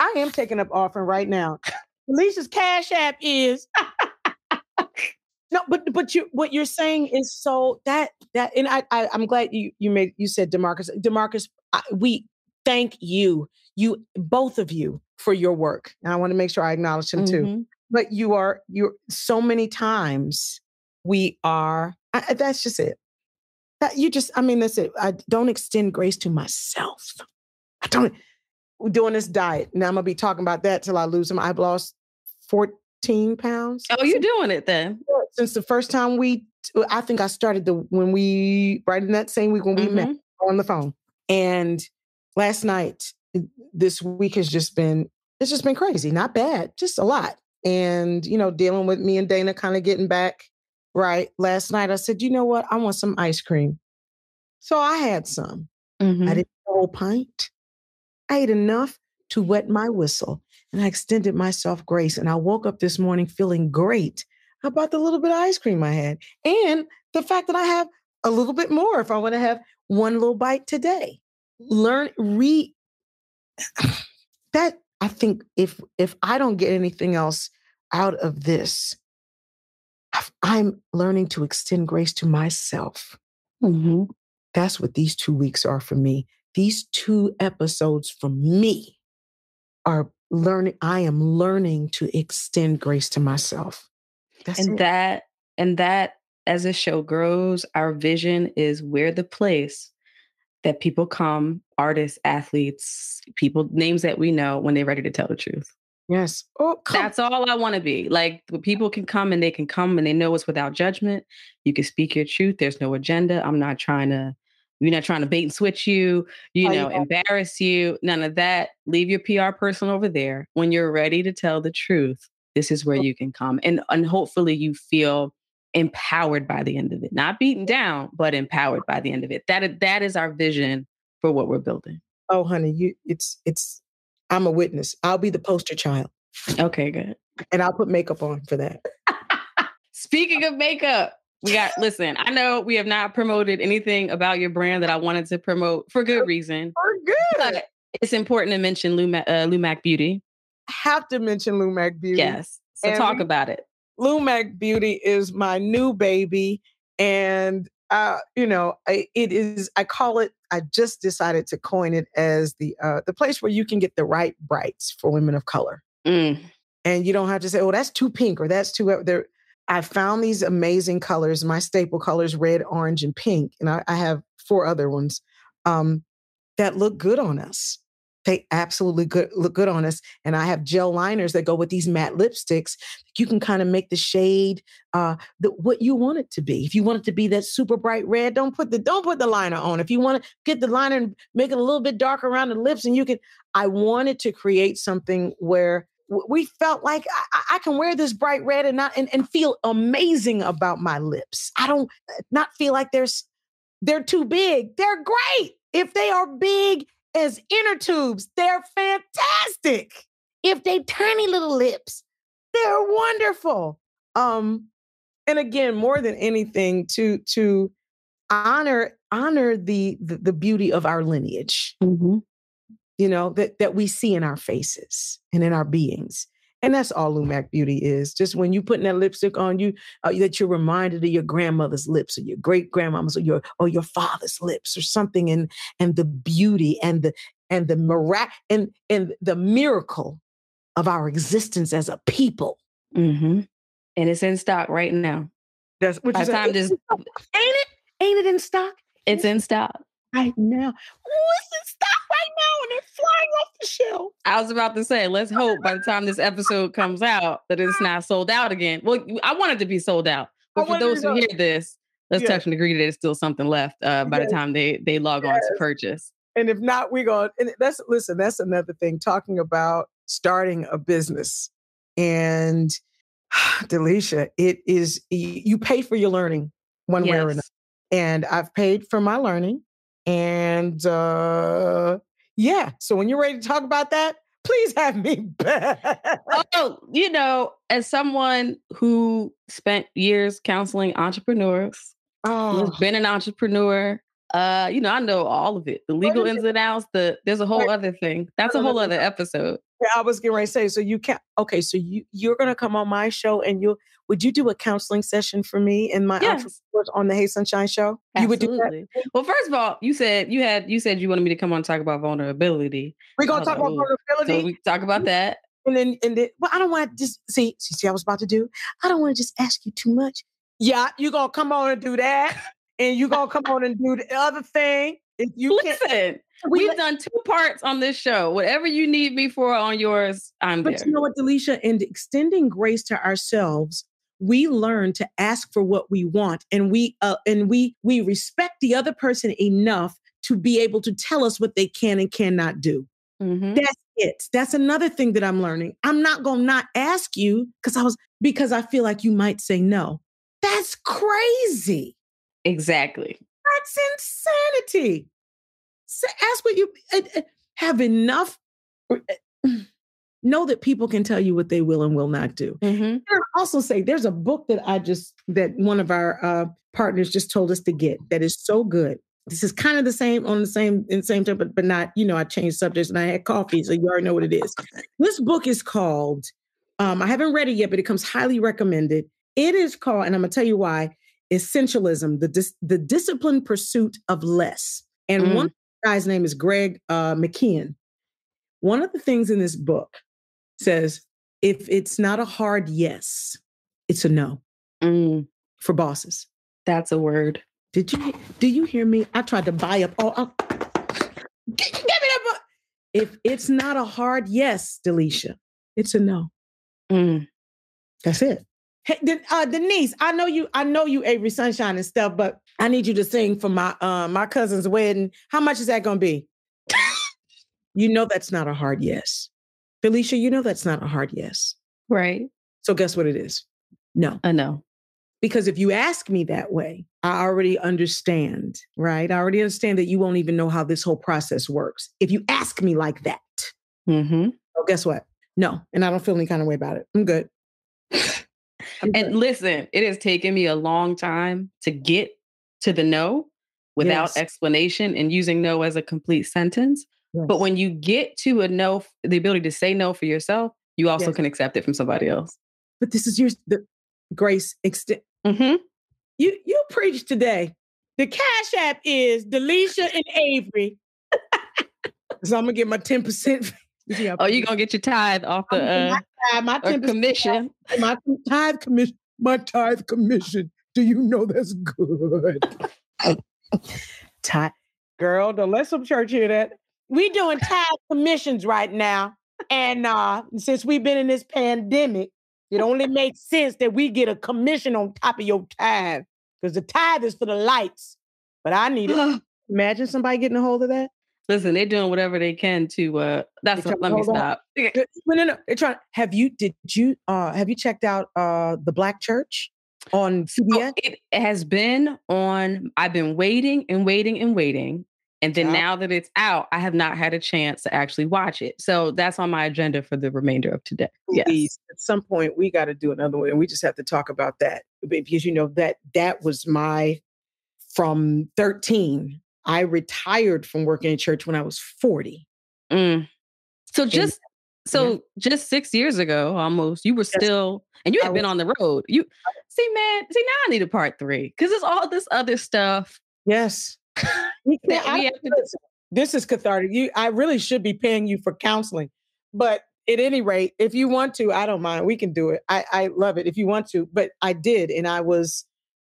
I am taking up offering right now. Delisha's Cash App is... No, but what you're saying is so that, and I'm glad you said DeMarcus, we thank you, both of you, for your work. And I want to make sure I acknowledge him too, but you're so many times that's just it. That's it. I don't extend grace to myself. I don't doing this diet. Now I'm going to be talking about that till I lose them. I've lost 14 pounds. Oh, you're doing it then. Since the first time I think I started right in that same week when we met on the phone. And last night, this week has just been it's just been crazy. Not bad, just a lot. And, you know, dealing with me and Dana kind of getting back right. Last night, I said, you know what? I want some ice cream. So I had some. Mm-hmm. I didn't eat a whole pint. I ate enough to wet my whistle, and I extended myself grace. And I woke up this morning feeling great about the little bit of ice cream I had and the fact that I have a little bit more if I want to have one little bite today. That I think if I don't get anything else out of this, I'm learning to extend grace to myself. Mm-hmm. That's what these 2 weeks are for me. These two episodes for me are learning. I am learning to extend grace to myself. That's it. As the show grows, our vision is we're the place that people come, artists, athletes, people, names that we know, when they're ready to tell the truth. Yes. Oh, that's all I want to be. Like, people can come and they know it's without judgment. You can speak your truth. There's no agenda. You're not trying to bait and switch embarrass you. None of that. Leave your PR person over there. When you're ready to tell the truth, this is where you can come. And hopefully you feel empowered by the end of it, not beaten down, but empowered by the end of it. That is our vision for what we're building. Oh, honey, I'm a witness. I'll be the poster child. Okay, good. And I'll put makeup on for that. Speaking of makeup, listen, I know we have not promoted anything about your brand that I wanted to promote for good reason. For good. But it's important to mention Lumac Beauty. I have to mention Lumac Beauty. Yes. So talk about it. Lumac Beauty is my new baby. And, I just decided to coin it as the place where you can get the right brights for women of color. Mm. And you don't have to say, oh, that's too pink or that's too... I found these amazing colors, my staple colors, red, orange, and pink. And I have 4 other ones that look good on us. They absolutely look good on us. And I have gel liners that go with these matte lipsticks. You can kind of make the shade what you want it to be. If you want it to be that super bright red, don't put the liner on. If you want to get the liner and make it a little bit darker around the lips, and I wanted to create something where we felt like I can wear this bright red and feel amazing about my lips. I don't not feel like they're too big. They're great if they are big. As inner tubes, they're fantastic. If they tiny little lips, they're wonderful. And again, more than anything, to honor the beauty of our lineage. Mm-hmm. You know, that we see in our faces and in our beings. And that's all Lumac Beauty is. Just when you putting that lipstick on, you that you're reminded of your grandmother's lips or your great grandmama's or your father's lips or something, and the beauty and the miracle of our existence as a people. Mm-hmm. And it's in stock right now. That's what ain't it? Ain't it in stock? It's in stock right now. It's in stock right now, and it's flying off the shelf. I was about to say, let's hope by the time this episode comes out that it's not sold out again. Well, I want it to be sold out, but for those who hear this, let's touch and agree that there's still something left by the time they log on to purchase. And if not, we're going. And that's another thing. Talking about starting a business, and Delisha, it is you pay for your learning one way or another, and I've paid for my learning. And so when you're ready to talk about that, please have me back. Oh, as someone who spent years counseling entrepreneurs, who's been an entrepreneur, I know all of it. The legal ins and outs, there's a whole other thing. That's a whole other episode. Yeah, I was getting ready to say, so you can't, okay, so you're going to come on my show and would you do a counseling session for me and my entrepreneurs on the Hey Sunshine Show? Absolutely. You would do that? Well, first of all, you said you wanted me to come on and talk about vulnerability. We're going to talk about vulnerability. So we talk about that. And then, well, I don't want to just, see I was about to do? I don't want to just ask you too much. Yeah, you're going to come on and do that. And you're going to come on and do the other thing. If you listen. We've done 2 parts on this show. Whatever you need me for on yours, I'm there. But you know what, Delisha? In extending grace to ourselves, we learn to ask for what we want, and we respect the other person enough to be able to tell us what they can and cannot do. Mm-hmm. That's kids. That's another thing that I'm learning. I'm not going to not ask you because I feel like you might say no. That's crazy. Exactly. That's insanity. So ask what you have enough. Know that people can tell you what they will and will not do. Mm-hmm. And I also say there's a book that one of our partners just told us to get that is so good. This is kind of the same in the same time, but not, I changed subjects and I had coffee. So you already know what it is. This book is called, I haven't read it yet, but it comes highly recommended. It is called, and I'm going to tell you why, Essentialism, the Disciplined Pursuit of Less. And one guy's name is Greg McKeon. One of the things in this book says, if it's not a hard yes, it's a no for bosses. That's a word. Do you hear me? I tried to buy up all. Give me that book. If it's not a hard yes, Delisha, it's a no. That's it. Hey, Denise, I know you, Avery Sunshine and stuff, but I need you to sing for my my cousin's wedding. How much is that going to be? You know that's not a hard yes, Delisha. You know that's not a hard yes, right? So guess what it is? No, I know. Because if you ask me that way, I already understand, right? I already understand that you won't even know how this whole process works. If you ask me like that, so guess what? No. And I don't feel any kind of way about it. I'm good. Listen, it has taken me a long time to get to the no without explanation and using no as a complete sentence. Yes. But when you get to a no, the ability to say no for yourself, you also can accept it from somebody else. But this is the grace extent. Mm-hmm. You preach today. The Cash App is Delisha and Avery. So I'm gonna get my 10%. Oh, you gonna get your tithe off the my commission? My tithe commission. Do you know that's good? Tithe, girl. Don't let some church hear that. We doing tithe commissions right now, and since we've been in this pandemic. It only makes sense that we get a commission on top of your tithe because the tithe is for the lights. But I need it. Imagine somebody getting a hold of that. Listen, they're doing whatever they can to. Let me stop. No. They're trying. Have you checked out The Black Church on CBS? Oh, it has been on. I've been waiting. And then now that it's out, I have not had a chance to actually watch it. So that's on my agenda for the remainder of today. Please, at some point, we got to do another one. And we just have to talk about that. Because that was from 13, I retired from working in church when I was 40. So just 6 years ago, almost, you were still, and you had been on the road. Now I need a part 3 because it's all this other stuff. Yes. This is cathartic. I really should be paying you for counseling, but at any rate, if you want to, I don't mind. We can do it. I love it if you want to, but I did. And I was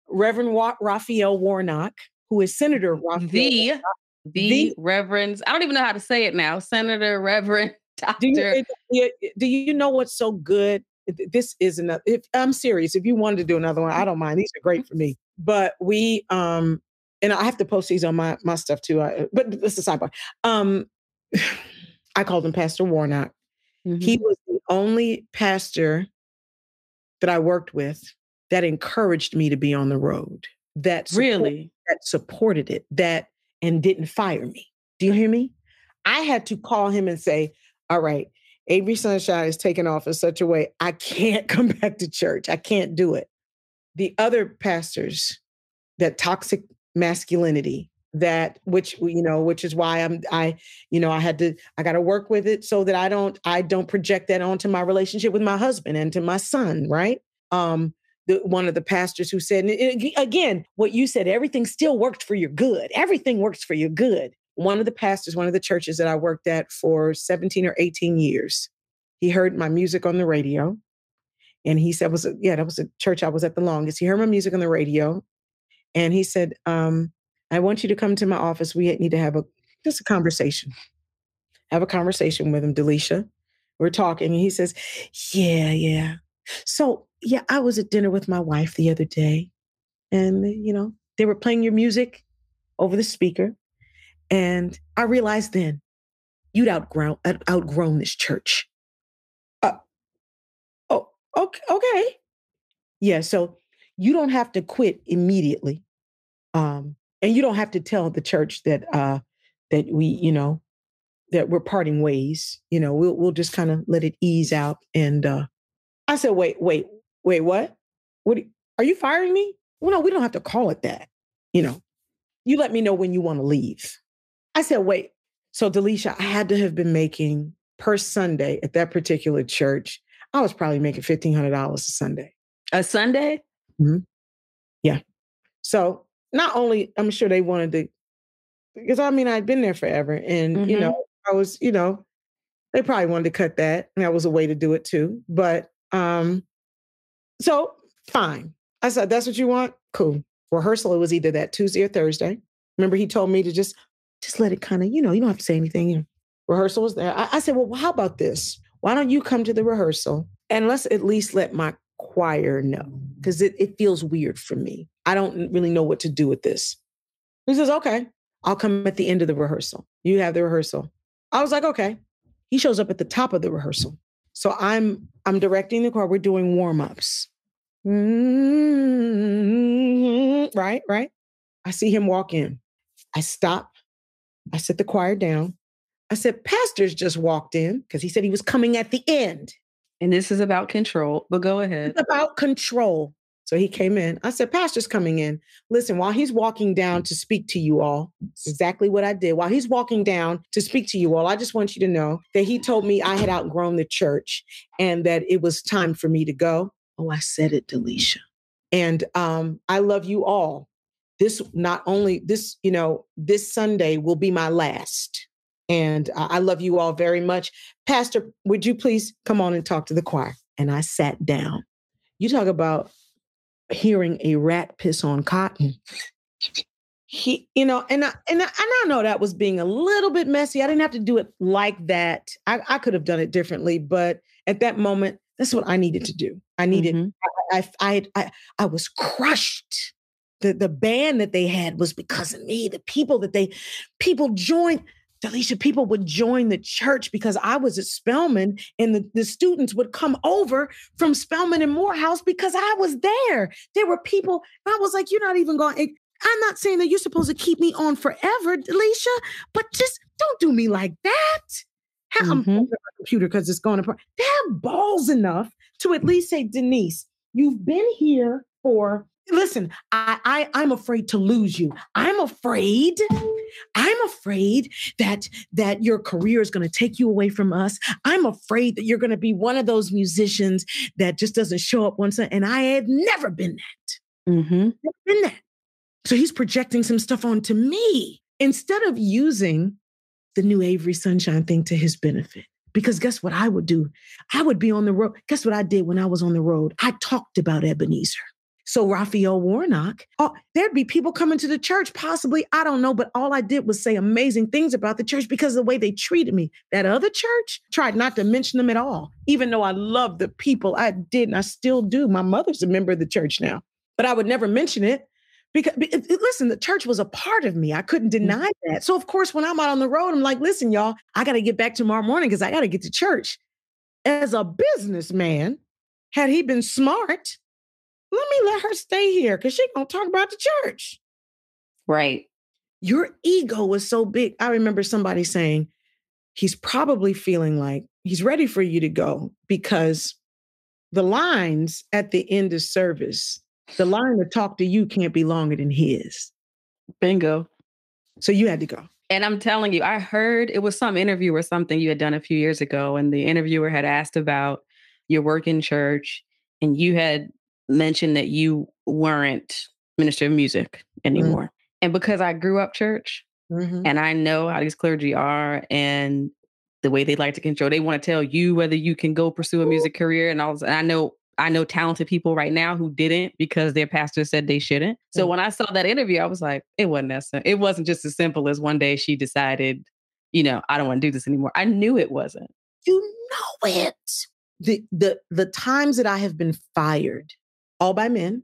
Reverend Raphael Warnock, who is Senator Raphael. The Reverend. I don't even know how to say it now. Senator, Reverend, Doctor. Do you know what's so good? This is another. I'm serious. If you wanted to do another one, I don't mind. These are great for me. But we, and I have to post these on my stuff too. But this is a sidebar. I called him Pastor Warnock. Mm-hmm. He was the only pastor that I worked with that encouraged me to be on the road. That supported it. And didn't fire me. Do you hear me? I had to call him and say, "All right, Avery Sunshine is taking off in such a way I can't come back to church. I can't do it." The other pastors, that toxic masculinity, which is why I got to work with it so that I don't project that onto my relationship with my husband and to my son. Right. One of the pastors who said, again, what you said, everything still worked for your good. Everything works for your good. One of the pastors, one of the churches that I worked at for 17 or 18 years, he heard my music on the radio. And he said, that was a church I was at the longest. He heard my music on the radio. And he said, I want you to come to my office. We need to have a conversation. Have a conversation with him, Delisha. We're talking. And he says, yeah. So, I was at dinner with my wife the other day. And, they were playing your music over the speaker. And I realized then you'd outgrown this church. Okay. Yeah. So you don't have to quit immediately. And you don't have to tell the church that we, that we're parting ways, we'll just kind of let it ease out. And, I said, wait, what? What are you firing me? Well, no, we don't have to call it that. You let me know when you want to leave. I said, wait. So Delisha, I had to have been making per Sunday at that particular church. I was probably making $1,500 a Sunday. A Sunday? Mm-hmm. Yeah. So not only, I'm sure they wanted to, because I'd been there forever. And, mm-hmm. I was, they probably wanted to cut that. And that was a way to do it too. But so fine. I said, that's what you want? Cool. Rehearsal, it was either that Tuesday or Thursday. Remember, he told me to just let it kind of, you don't have to say anything. Rehearsal was there. I said, well, how about this? Why don't you come to the rehearsal and let's at least let my choir know? Because it feels weird for me. I don't really know what to do with this. He says, okay, I'll come at the end of the rehearsal. You have the rehearsal. I was like, okay. He shows up at the top of the rehearsal. So I'm directing the choir. We're doing warm-ups. Mm-hmm. Right. I see him walk in. I stop. I sit the choir down. I said, pastor's just walked in, because he said he was coming at the end. And this is about control, but go ahead. It's about control. So he came in. I said, pastor's coming in. Listen, while he's walking down to speak to you all, it's exactly what I did. While he's walking down to speak to you all, I just want you to know that he told me I had outgrown the church and that it was time for me to go. Oh, I said it, Delisha. And I love you all. This Sunday will be my last. And I love you all very much. Pastor, would you please come on and talk to the choir? And I sat down. You talk about hearing a rat piss on cotton. He, I know that was being a little bit messy. I didn't have to do it like that. I could have done it differently, but at that moment, that's what I needed to do. I needed. Mm-hmm. I was crushed. The band that they had was because of me. The people that people joined. Delisha, people would join the church because I was at Spelman, and the students would come over from Spelman and Morehouse because I was there. There were people, and I was like, you're not even going, I'm not saying that you're supposed to keep me on forever, Delisha, but just don't do me like that. Mm-hmm. I'm holding my computer because it's going apart. They have balls enough to at least say, Denise, you've been here for, listen, I'm afraid to lose you. I'm afraid that your career is going to take you away from us. I'm afraid that you're going to be one of those musicians that just doesn't show up once. And I had never been that. Mm-hmm. Never been that. So he's projecting some stuff onto me instead of using the new Avery Sunshine thing to his benefit. Because guess what I would do? I would be on the road. Guess what I did when I was on the road? I talked about Ebenezer. So Raphael Warnock, there'd be people coming to the church, possibly, I don't know, but all I did was say amazing things about the church because of the way they treated me. That other church tried not to mention them at all, even though I love the people. I did, and I still do. My mother's a member of the church now, but I would never mention it because listen, the church was a part of me. I couldn't deny that. So of course, when I'm out on the road, I'm like, listen, y'all, I got to get back tomorrow morning because I got to get to church. As a businessman, had he been smart, let her stay here because she's going to talk about the church. Right. Your ego was so big. I remember somebody saying, he's probably feeling like he's ready for you to go because the lines at the end of service, the line to talk to you can't be longer than his. Bingo. So you had to go. And I'm telling you, I heard it was some interview or something you had done a few years ago. And the interviewer had asked about your work in church, and you had mentioned that you weren't minister of music anymore. Mm-hmm. And because I grew up church, mm-hmm. and I know how these clergy are and the way they like to control, they want to tell you whether you can go pursue a music career. And I know talented people right now who didn't because their pastor said they shouldn't. So mm-hmm. when I saw that interview, I was like, it wasn't that simple. It wasn't just as simple as one day she decided, I don't want to do this anymore. I knew it wasn't. You know it. The times that I have been fired, all by men.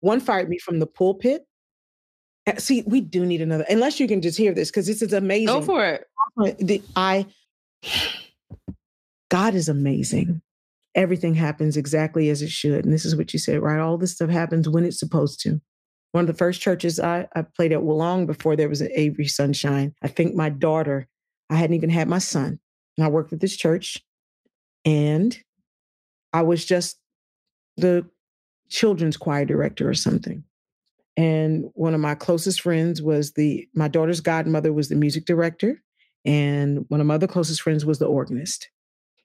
One fired me from the pulpit. See, we do need another, unless you can just hear this, because this is amazing. Go for it. God is amazing. Everything happens exactly as it should. And this is what you said, right? All this stuff happens when it's supposed to. One of the first churches I played at, long before there was an Avery Sunshine. I think my daughter, I hadn't even had my son. And I worked at this church. And I was just the children's choir director or something. And one of my closest friends was my daughter's godmother was the music director. And one of my other closest friends was the organist.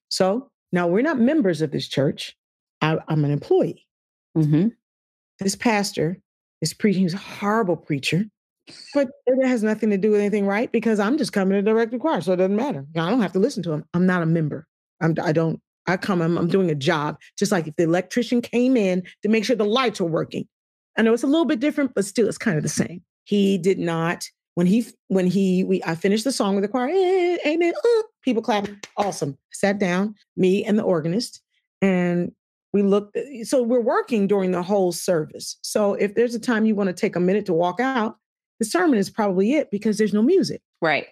So now we're not members of this church. I'm an employee. Mm-hmm. This pastor is preaching. He's a horrible preacher, but it has nothing to do with anything, right? Because I'm just coming to direct the choir. So it doesn't matter. I don't have to listen to him. I'm not a member. I'm doing a job. Just like if the electrician came in to make sure the lights were working. I know it's a little bit different, but still, it's kind of the same. He did not. I finished the song with the choir. Amen. People clapping. Awesome. Sat down, me and the organist, and we looked. So we're working during the whole service. So if there's a time you want to take a minute to walk out, the sermon is probably it because there's no music. Right.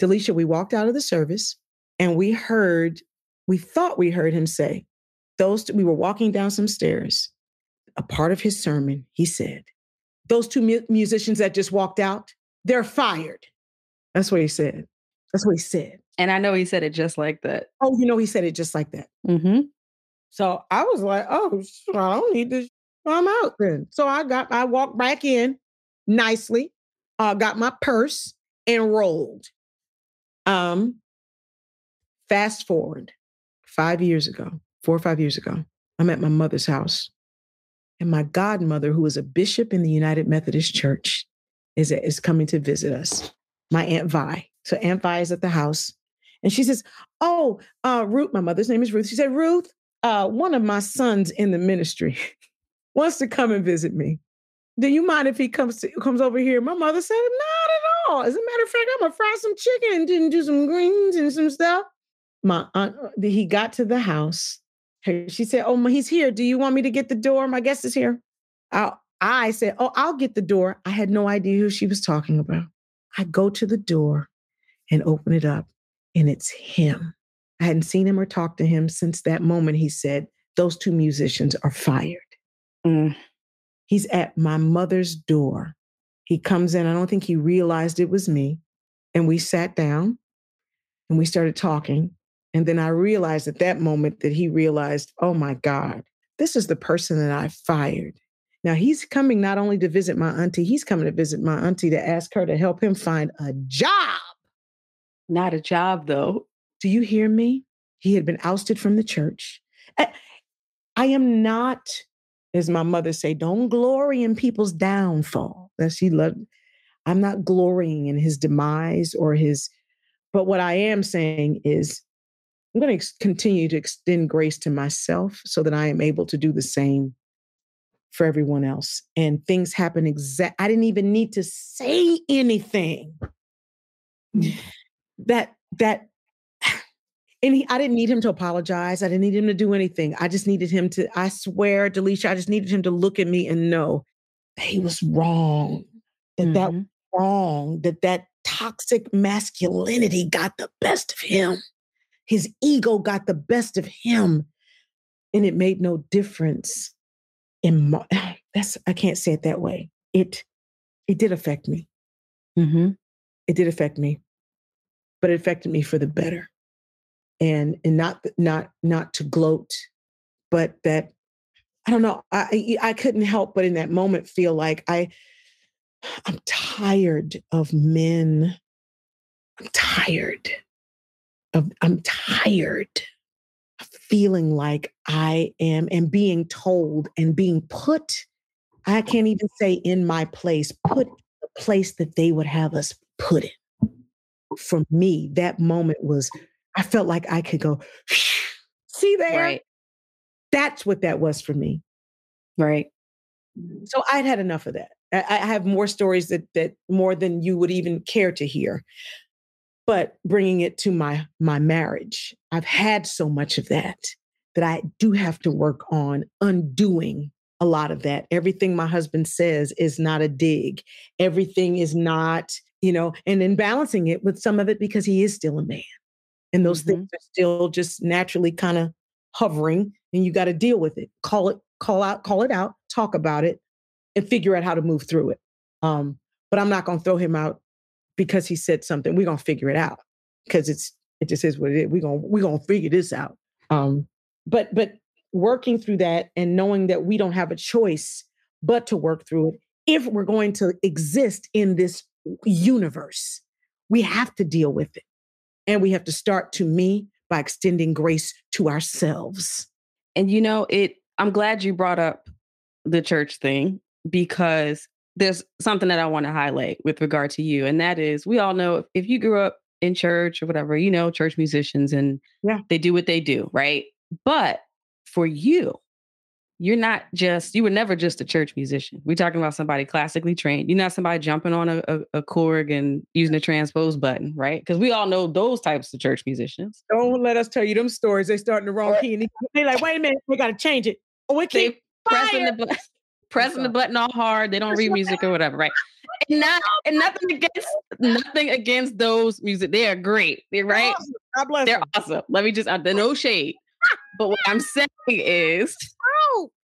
Delisha, we walked out of the service and we thought we heard him say, we were walking down some stairs. A part of his sermon, he said, those two musicians that just walked out, they're fired. That's what he said. That's what he said. And I know he said it just like that. Oh, he said it just like that. Mm-hmm. So I was like, oh, I don't need this. I'm out then. So I walked back in nicely, got my purse and rolled. Fast forward 4 or 5 years ago, I'm at my mother's house. And my godmother, who is a bishop in the United Methodist Church, is coming to visit us, my Aunt Vi. So Aunt Vi is at the house. And she says, oh, Ruth, my mother's name is Ruth. She said, Ruth, one of my sons in the ministry wants to come and visit me. Do you mind if he comes over here? My mother said, not at all. As a matter of fact, I'm going to fry some chicken and do some greens and some stuff. My aunt, he got to the house. She said, oh, he's here. Do you want me to get the door? My guest is here. I said, oh, I'll get the door. I had no idea who she was talking about. I go to the door and open it up, and it's him. I hadn't seen him or talked to him since that moment. He said, those two musicians are fired. Mm. He's at my mother's door. He comes in. I don't think he realized it was me. And we sat down, and we started talking. And then I realized at that moment that he realized, oh my God, this is the person that I fired. Now he's coming not only to visit my auntie, he's coming to visit my auntie to ask her to help him find a job. Not a job though. Do you hear me? He had been ousted from the church. I am not, as my mother say, don't glory in people's downfall. That she loved. I'm not glorying in his demise but what I am saying is, I'm going to continue to extend grace to myself so that I am able to do the same for everyone else. And things happen I didn't even need to say anything. I didn't need him to apologize. I didn't need him to do anything. I just needed him to, I swear, Delisha, I just needed him to look at me and know that he was wrong. That was wrong. That toxic masculinity got the best of him. His ego got the best of him, and it made no difference. I can't say it that way. It did affect me. Mm-hmm. It did affect me, but it affected me for the better, and not to gloat, but that I don't know. I couldn't help but in that moment feel like I'm tired of men. I'm tired. I'm tired of feeling like I am and being told and being put, I can't even say in my place, put the place that they would have us put in. For me, that moment I felt like I could go, see there? Right. That's what that was for me. Right. So I'd had enough of that. I have more stories that more than you would even care to hear. But bringing it to my marriage, I've had so much of that I do have to work on undoing a lot of that. Everything my husband says is not a dig. Everything is not, you know, and then balancing it with some of it because he is still a man. And those things are still just naturally kind of hovering, and you got to deal with it. Call it out, talk about it, and figure out how to move through it. But I'm not going to throw him out because he said something. We're going to figure it out because it just is what it is. We're going to figure this out. But working through that and knowing that we don't have a choice but to work through it. If we're going to exist in this universe, we have to deal with it. And we have to start, to me, by extending grace to ourselves. And you know, I'm glad you brought up the church thing, because there's something that I want to highlight with regard to you. And that is, we all know if you grew up in church or whatever, you know, church musicians, and they do what they do, right? But for you, you were never just a church musician. We're talking about somebody classically trained. You're not somebody jumping on a Korg and using a transpose button, right? Because we all know those types of church musicians. Don't let us tell you them stories. They start in the wrong key. And they're like, wait a minute, we got to change it. Oh, we keep pressing the button all hard. They don't read music or whatever, right? And nothing against those music. They are great, right? God bless them. They're awesome. Let me just, no shade. But what I'm saying is,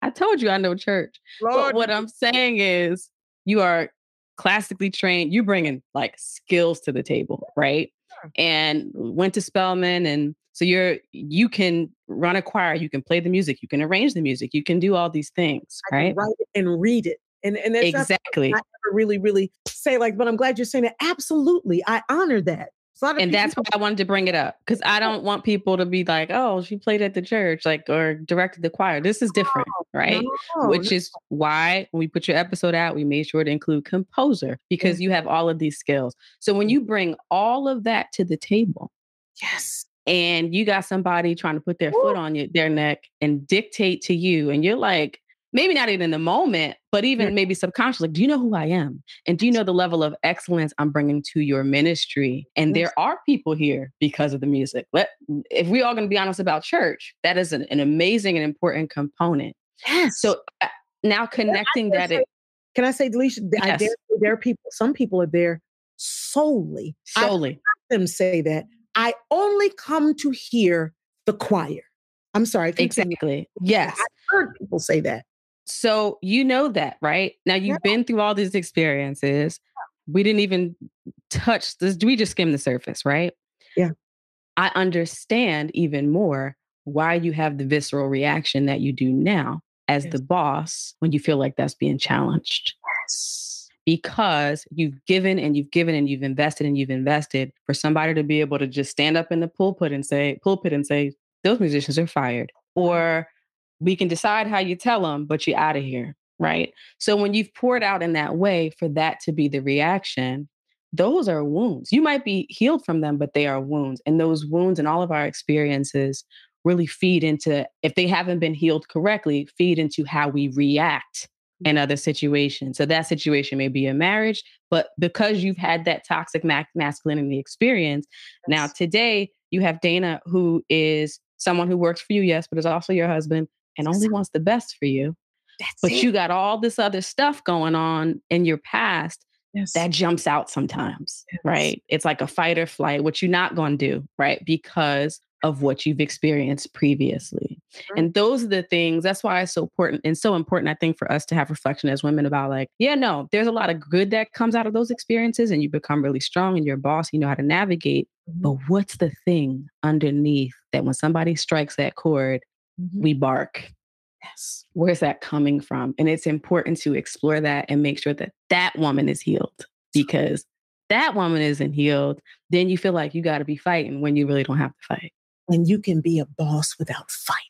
I told you I know church. Lord. But what I'm saying is, you are classically trained. You're bringing like skills to the table, right? Sure. And went to Spelman, and so you can run a choir, you can play the music, you can arrange the music, you can do all these things, right? Write it and read it, and that's exactly. I never really say like, but I'm glad you're saying that. Absolutely, I honor that. And that's why I wanted to bring it up, because I don't want people to be like, oh, she played at the church, like, or directed the choir. This is different, right? No, which is why when we put your episode out, we made sure to include composer, because you have all of these skills. So when you bring all of that to the table, yes, and you got somebody trying to put their foot on their neck and dictate to you, and you're like, maybe not even in the moment, but even maybe subconsciously, like, do you know who I am? And do you know the level of excellence I'm bringing to your ministry? And there are people here because of the music. If we're all going to be honest about church, that is an amazing and important component. Yes. So now connecting that. Can I say, Delisha, yes. There are people, some people are there solely. Solely. I heard them say that. I only come to hear the choir. I'm sorry. Exactly. Yes. I heard people say that. So you know that, right? Now you've been through all these experiences. We didn't even touch this. We just skimmed the surface, right? Yeah. I understand even more why you have the visceral reaction that you do now as the boss when you feel like that's being challenged. Yes. Because you've given and you've given and you've invested and you've invested for somebody to be able to just stand up in the pulpit and say, those musicians are fired, or we can decide how you tell them, but you're out of here, right? So when you've poured out in that way, for that to be the reaction, those are wounds. You might be healed from them, but they are wounds. And those wounds and all of our experiences really feed into, if they haven't been healed correctly, feed into how we react in other situations. So that situation may be a marriage, but because you've had that toxic masculinity experience, now today you have Dana, who is someone who works for you, yes, but is also your husband and only wants the best for you. But you got all this other stuff going on in your past that jumps out sometimes, right? It's like a fight or flight, which you're not going to do, right? Because of what you've experienced previously. And those are the things, that's why it's so important. And so important, I think, for us to have reflection as women about like, there's a lot of good that comes out of those experiences, and you become really strong and you're a boss, you know how to navigate. But what's the thing underneath that when somebody strikes that chord, we bark? Yes. Where's that coming from? And it's important to explore that and make sure that that woman is healed, because that woman isn't healed. Then you feel like you got to be fighting when you really don't have to fight. And you can be a boss without fighting.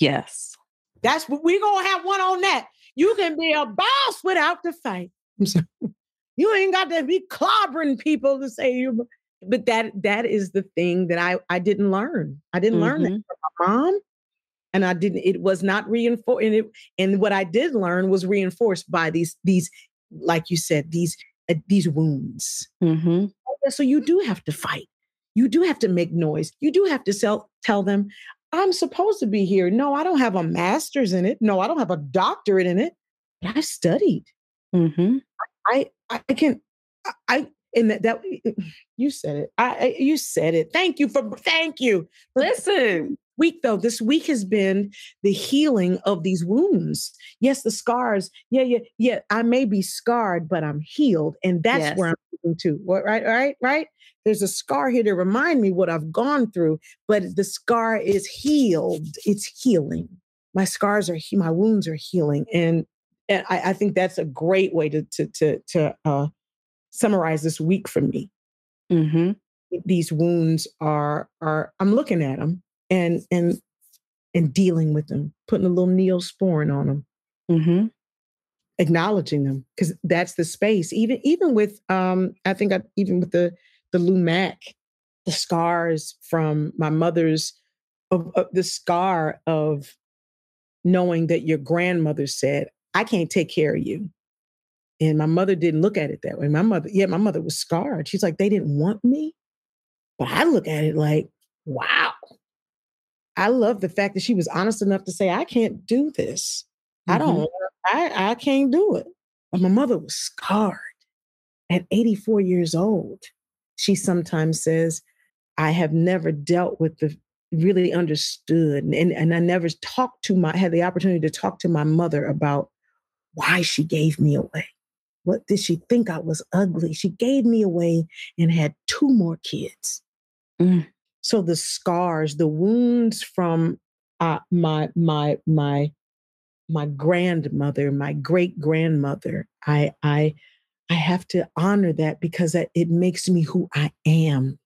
Yes. That's what we're going to have one on that. You can be a boss without the fight. You ain't got to be clobbering people to say you. But that is the thing that I didn't learn. I didn't learn that from my mom. And it was not reinforced. And what I did learn was reinforced by these, like you said, these wounds. So you do have to fight. You do have to make noise. You do have to tell them, I'm supposed to be here. No, I don't have a master's in it. No, I don't have a doctorate in it, but I've studied. Mm-hmm. I can, you said it. You said it. Thank you. Listen. Week though, this week has been the healing of these wounds. Yes, the scars. Yeah. I may be scarred, but I'm healed, and that's where I'm going to. Right. There's a scar here to remind me what I've gone through, but the scar is healed. It's healing. My scars are my wounds are healing, and I think that's a great way to summarize this week for me. Mm-hmm. These wounds are I'm looking at them. And dealing with them, putting a little Neosporin on them, mm-hmm. acknowledging them, because that's the space. Even with even with the Lumac, the scars from my mother's, of the scar of knowing that your grandmother said, "I can't take care of you," and my mother didn't look at it that way. My mother was scarred. She's like, "They didn't want me," but I look at it like, wow. I love the fact that she was honest enough to say, I can't do this. Mm-hmm. I can't do it. But my mother was scarred. At 84 years old, she sometimes says, I have never dealt with really understood. And I never had the opportunity to talk to my mother about why she gave me away. What did she think? I was ugly. She gave me away and had 2 more kids. Mm. So the scars, the wounds from my grandmother, my great grandmother, I have to honor that because it makes me who I am.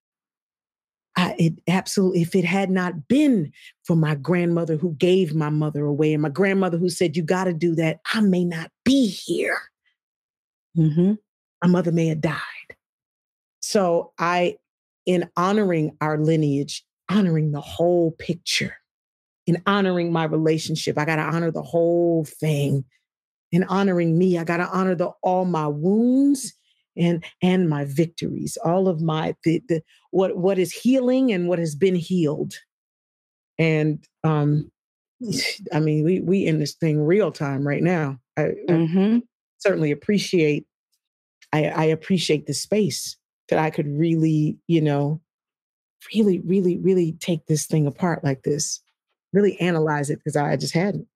It absolutely, if it had not been for my grandmother who gave my mother away and my grandmother who said, you got to do that, I may not be here. Mm-hmm. My mother may have died. So in honoring our lineage, honoring the whole picture, in honoring my relationship, I got to honor the whole thing. In honoring me, I got to honor all my wounds and my victories, all of my what is healing and what has been healed. And we in this thing real time right now. I certainly appreciate. I appreciate the space. That I could really, really, really, really take this thing apart like this, really analyze it because I just hadn't.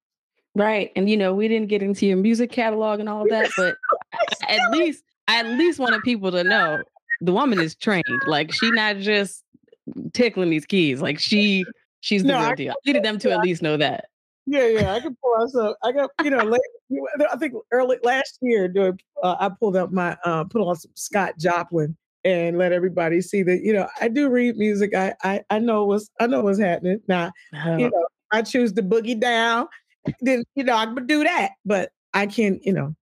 Right. And, we didn't get into your music catalog and all of that, but I at least wanted people to know the woman is trained. Like she's not just tickling these keys. Like she's the real deal. I needed them to at least know that. Yeah. I could pull out some. I got, I think early last year, I pulled out put on some Scott Joplin. And let everybody see that, I do read music. I know what's happening. Now, I choose to boogie down. Then, I could do that. But I can, I don't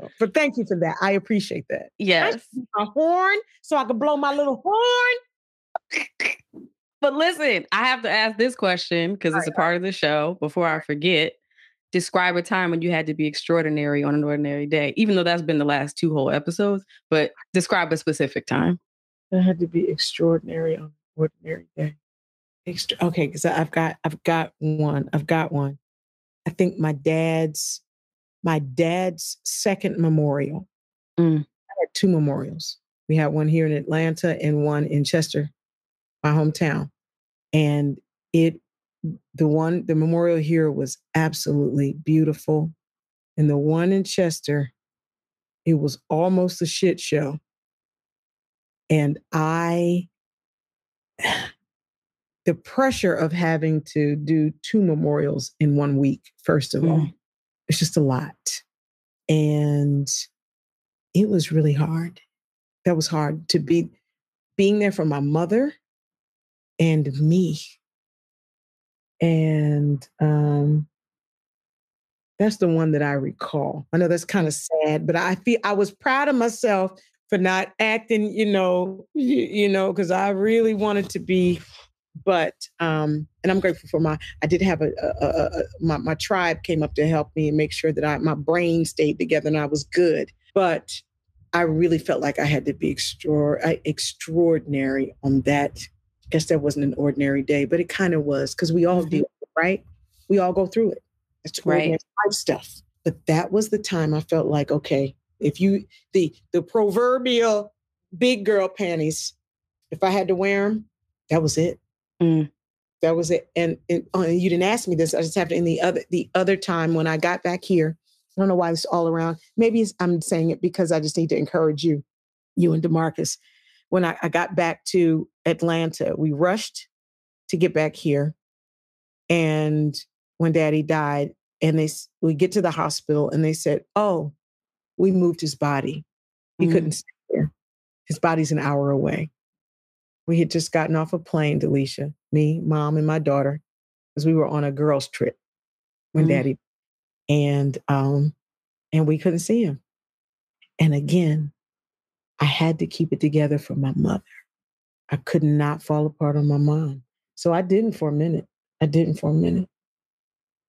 know. But thank you for that. I appreciate that. Yes. My horn, so I could blow my little horn. But listen, I have to ask this question because it's a part of the show. Before I forget, describe a time when you had to be extraordinary on an ordinary day, even though that's been the last 2 whole episodes, but describe a specific time. I had to be extraordinary on an ordinary day. Okay. Cause I've got one. I think my dad's second memorial. Mm. I had 2 memorials. We had one here in Atlanta and one in Chester, my hometown. And the memorial here was absolutely beautiful. And the one in Chester, it was almost a shit show. And the pressure of having to do 2 memorials in 1 week, first of all, it's just a lot. And it was really hard. That was hard to being there for my mother and me. And that's the one that I recall. I know that's kind of sad, but I feel I was proud of myself for not acting, because I really wanted to be. But and I'm grateful for I did have my tribe came up to help me and make sure that my brain stayed together and I was good. But I really felt like I had to be extraordinary on that I guess that wasn't an ordinary day, but it kind of was, because we all do, right? We all go through it. It's ordinary life stuff. But that was the time I felt like, okay, if you, the proverbial big girl panties, if I had to wear them, that was it. Mm. That was it. And you didn't ask me this. I just have to, in the other time when I got back here, I don't know why it's all around. Maybe I'm saying it because I just need to encourage you and DeMarcus. When I got back to Atlanta, we rushed to get back here. And when Daddy died, and we get to the hospital and they said, oh, we moved his body. He couldn't stay there. His body's an hour away. We had just gotten off a plane, Delisha, me, Mom, and my daughter, because we were on a girls' trip when Daddy died. And we couldn't see him. And again, I had to keep it together for my mother. I could not fall apart on my mom. So I didn't for a minute.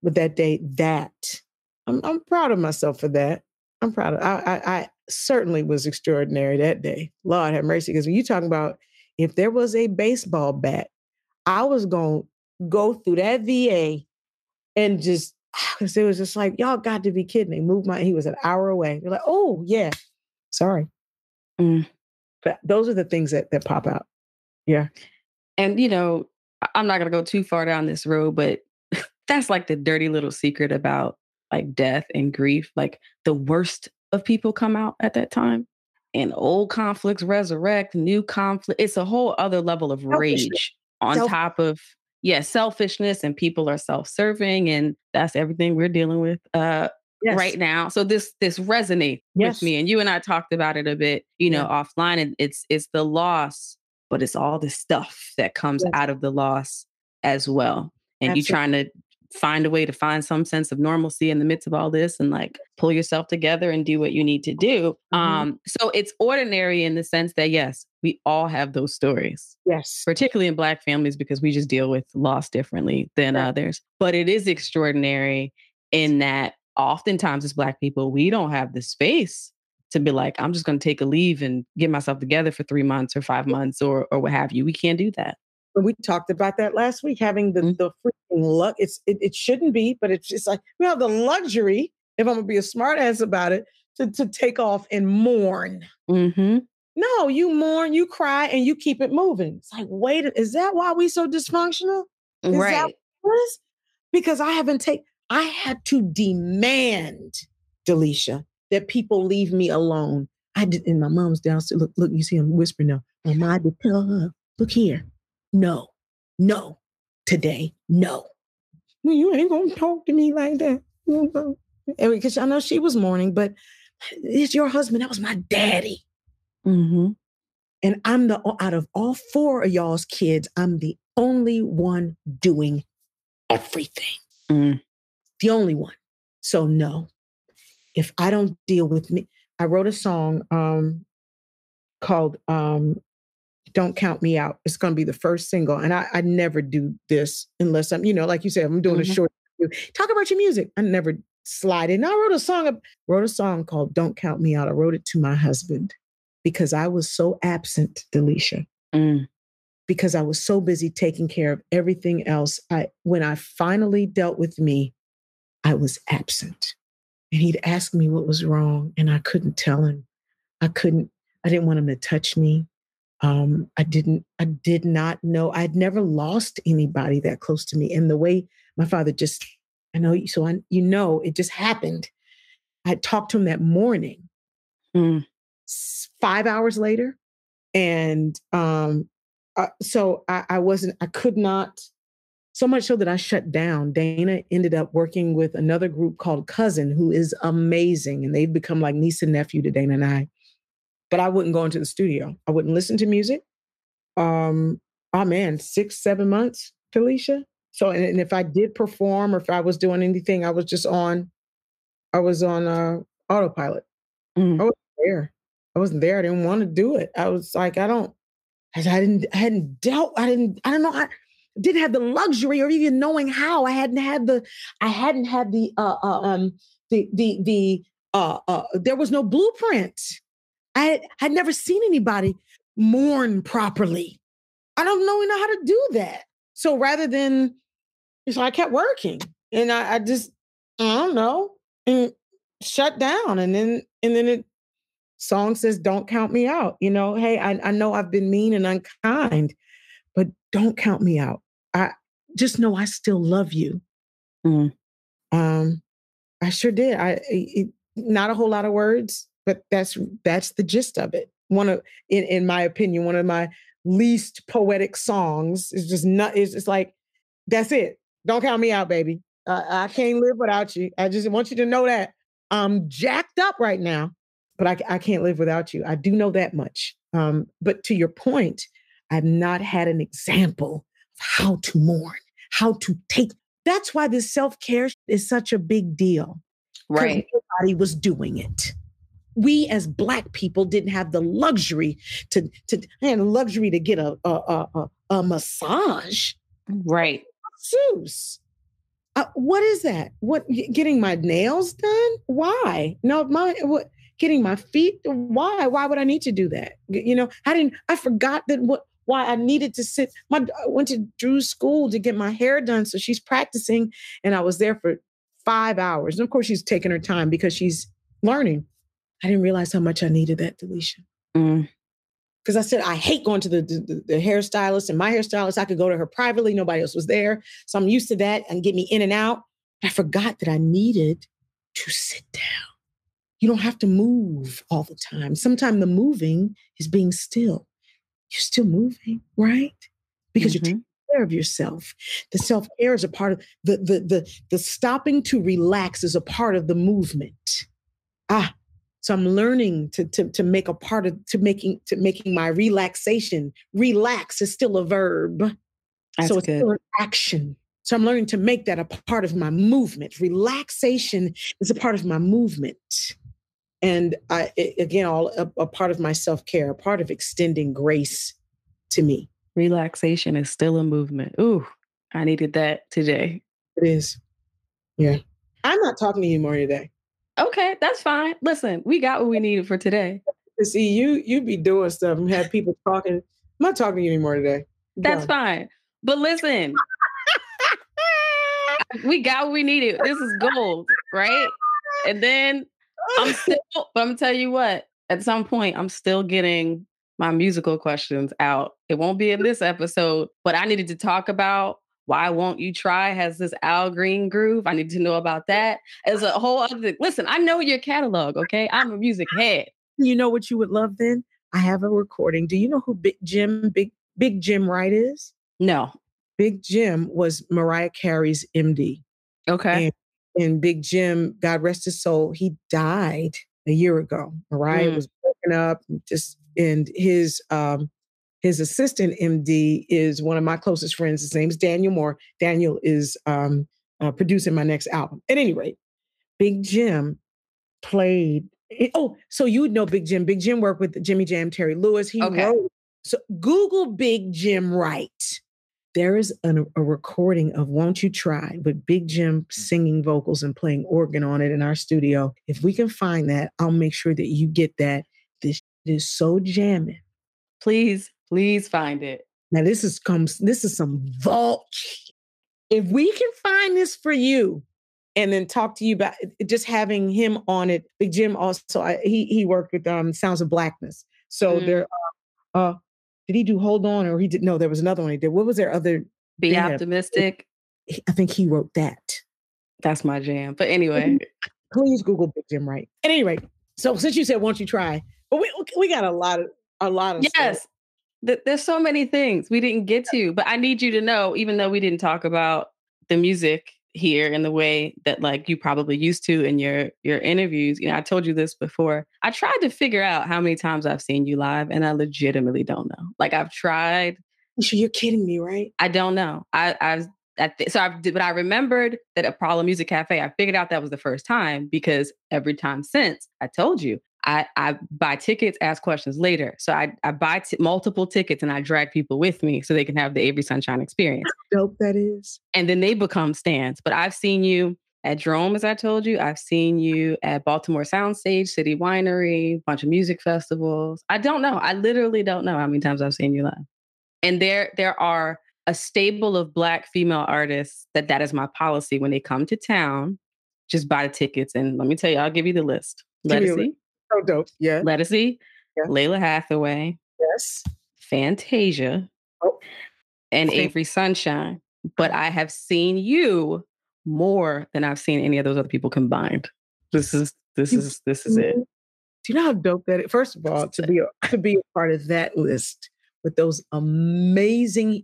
But that day, I'm proud of myself for that. I'm proud of, I certainly was extraordinary that day. Lord have mercy. Because when you're talking about, if there was a baseball bat, I was going to go through that VA and just, because it was just like, y'all got to be kidding me. He was an hour away. You're like, oh, yeah. Sorry. Mm. But those are the things that pop out. Yeah. And, you know, I'm not going to go too far down this road, but that's like the dirty little secret about like death and grief. Like the worst of people come out at that time, and old conflicts resurrect, new conflict. It's a whole other level of rage on top of selfishness, and people are self-serving, and that's everything we're dealing with right now. So this resonates with me, and you and I talked about it a bit, you know, offline, and it's the loss, but it's all the stuff that comes out of the loss as well. And you trying to find a way to find some sense of normalcy in the midst of all this, and like pull yourself together and do what you need to do. Mm-hmm. So it's ordinary in the sense that, yes, we all have those stories. Yes. Particularly in Black families, because we just deal with loss differently than others. But it is extraordinary in that oftentimes as Black people, we don't have the space to be like, I'm just going to take a leave and get myself together for 3 months or 5 months or what have you. We can't do that. We talked about that last week, having the freaking luck. It shouldn't be, but it's just like, we have the luxury, if I'm going to be a smart ass about it, to take off and mourn. Mm-hmm. No, you mourn, you cry, and you keep it moving. It's like, wait, is that why we so dysfunctional? Is that what it is? Because I had to demand, Delisha, that people leave me alone. I did, and my mom's downstairs. Look, you see, I'm whispering now. And I had to tell her, look here. No, today, no. Well, you ain't going to talk to me like that. And because I know she was mourning, but it's your husband. That was my daddy. Mm-hmm. And I'm out of all four of y'all's kids, I'm the only one doing everything. Mm. The only one. So no, if I don't deal with me, I wrote a song called, Don't Count Me Out. It's going to be the first single. And I never do this unless I'm, you know, like you said, I'm doing a short interview. Talk about your music. I never slide in. I wrote a song called Don't Count Me Out. I wrote it to my husband because I was so absent, Delisha, because I was so busy taking care of everything else. When I finally dealt with me, I was absent. And he'd ask me what was wrong. And I couldn't tell him. I didn't want him to touch me. I did not know. I'd never lost anybody that close to me. And the way my father just, it just happened. I talked to him that morning, 5 hours later. And, so I could not, so much so that I shut down. Dana ended up working with another group called Cousin, who is amazing. And they've become like niece and nephew to Dana and I. But I wouldn't go into the studio. I wouldn't listen to music. 6-7 months, Delisha. So, and if I did perform or if I was doing anything, I was on autopilot. I wasn't there. I didn't want to do it. I was like, I didn't have the luxury or even knowing how. There was no blueprint. I had never seen anybody mourn properly. I don't know how to do that. So rather than, so I kept working and I just, I don't know, and shut down. And then it, song says, don't count me out. You know, hey, I know I've been mean and unkind, but don't count me out. I just know I still love you. Mm. I sure did. Not a whole lot of words, but that's the gist of it. In my opinion, one of my least poetic songs is just not, it's just like, that's it. Don't count me out, baby. I can't live without you. I just want you to know that I'm jacked up right now, but I can't live without you. I do know that much. But to your point, I've not had an example of how to mourn, how to take. That's why this self-care is such a big deal. Right. Nobody was doing it. We as Black people didn't have the luxury to get a massage. Right. Masseuse. What is that? What, getting my nails done? Why? No, getting my feet? Why? Why would I need to do that? You know, I forgot that why I needed to sit. I went to Drew's school to get my hair done. So she's practicing and I was there for 5 hours. And of course she's taking her time because she's learning. I didn't realize how much I needed that, Delisha. Mm. Cause I said, I hate going to the hairstylist and my hairstylist, I could go to her privately. Nobody else was there. So I'm used to that and get me in and out. I forgot that I needed to sit down. You don't have to move all the time. Sometimes the moving is being still. You're still moving, right? Because you're taking care of yourself. The self-care is a part of the stopping to relax is a part of the movement. So I'm learning to make a part of making my relaxation. Relax is still a verb. That's so it's good. Still an action. So I'm learning to make that a part of my movement. Relaxation is a part of my movement. And a part of my self-care, a part of extending grace to me. Relaxation is still a movement. Ooh, I needed that today. It is. Yeah. I'm not talking to you more today. Okay, that's fine. Listen, we got what we needed for today. See, you be doing stuff and have people talking. I'm not talking to you anymore today. That's fine. But listen, we got what we needed. This is gold, right? And then but I'm telling you what, at some point, I'm still getting my musical questions out. It won't be in this episode, but I needed to talk about Why Won't You Try has this Al Green groove. I need to know about that. As a whole other, listen, I know your catalog, okay? I'm a music head. You know what you would love then? I have a recording. Do you know who Big Jim Wright is? No. Big Jim was Mariah Carey's MD. Okay. And Big Jim, God rest his soul, he died a year ago. Mariah was broken up, and his assistant MD is one of my closest friends. His name's Daniel Moore. Daniel is producing my next album. At any rate, Big Jim played. So you would know Big Jim. Big Jim worked with Jimmy Jam, Terry Lewis. He wrote. So Google Big Jim Wright. There is a recording of Won't You Try with Big Jim singing vocals and playing organ on it in our studio. If we can find that, I'll make sure that you get that. This is so jamming. Please find it. Now this is some vault. If we can find this for you and then talk to you about it, just having him on it. Big Jim also, he worked with Sounds of Blackness. So there are, did he do Hold On or he did? No, there was another one he did. What was their other? Be jam? Optimistic. I think he wrote that. That's my jam. But anyway. Please Google Big Jim Wright. At any rate, so since you said, won't you try? But we got a lot of yes. There's so many things we didn't get to, but I need you to know, even though we didn't talk about the music here in the way that like you probably used to in your interviews. You know, I told you this before. I tried to figure out how many times I've seen you live and I legitimately don't know. Like I've tried. So you're kidding me, right? I don't know. But I remembered that Apollo Music Cafe, I figured out that was the first time because every time since I told you, I buy tickets, ask questions later. So I buy multiple tickets and I drag people with me so they can have the Avery Sunshine experience. How dope that is. And then they become stands. But I've seen you at Drome, as I told you. I've seen you at Baltimore Soundstage, City Winery, bunch of music festivals. I don't know. I literally don't know how many times I've seen you live. And there are a stable of Black female artists that is my policy when they come to town. Just buy the tickets. And let me tell you, I'll give you the list. Letticy. So dope. Yeah. Letticy. Yeah. Layla Hathaway. Yes. Fantasia. Oh. And okay. Avery Sunshine. But I have seen you more than I've seen any of those other people combined. This is it. Do you know how dope that is? First of all, to be a part of that list with those amazing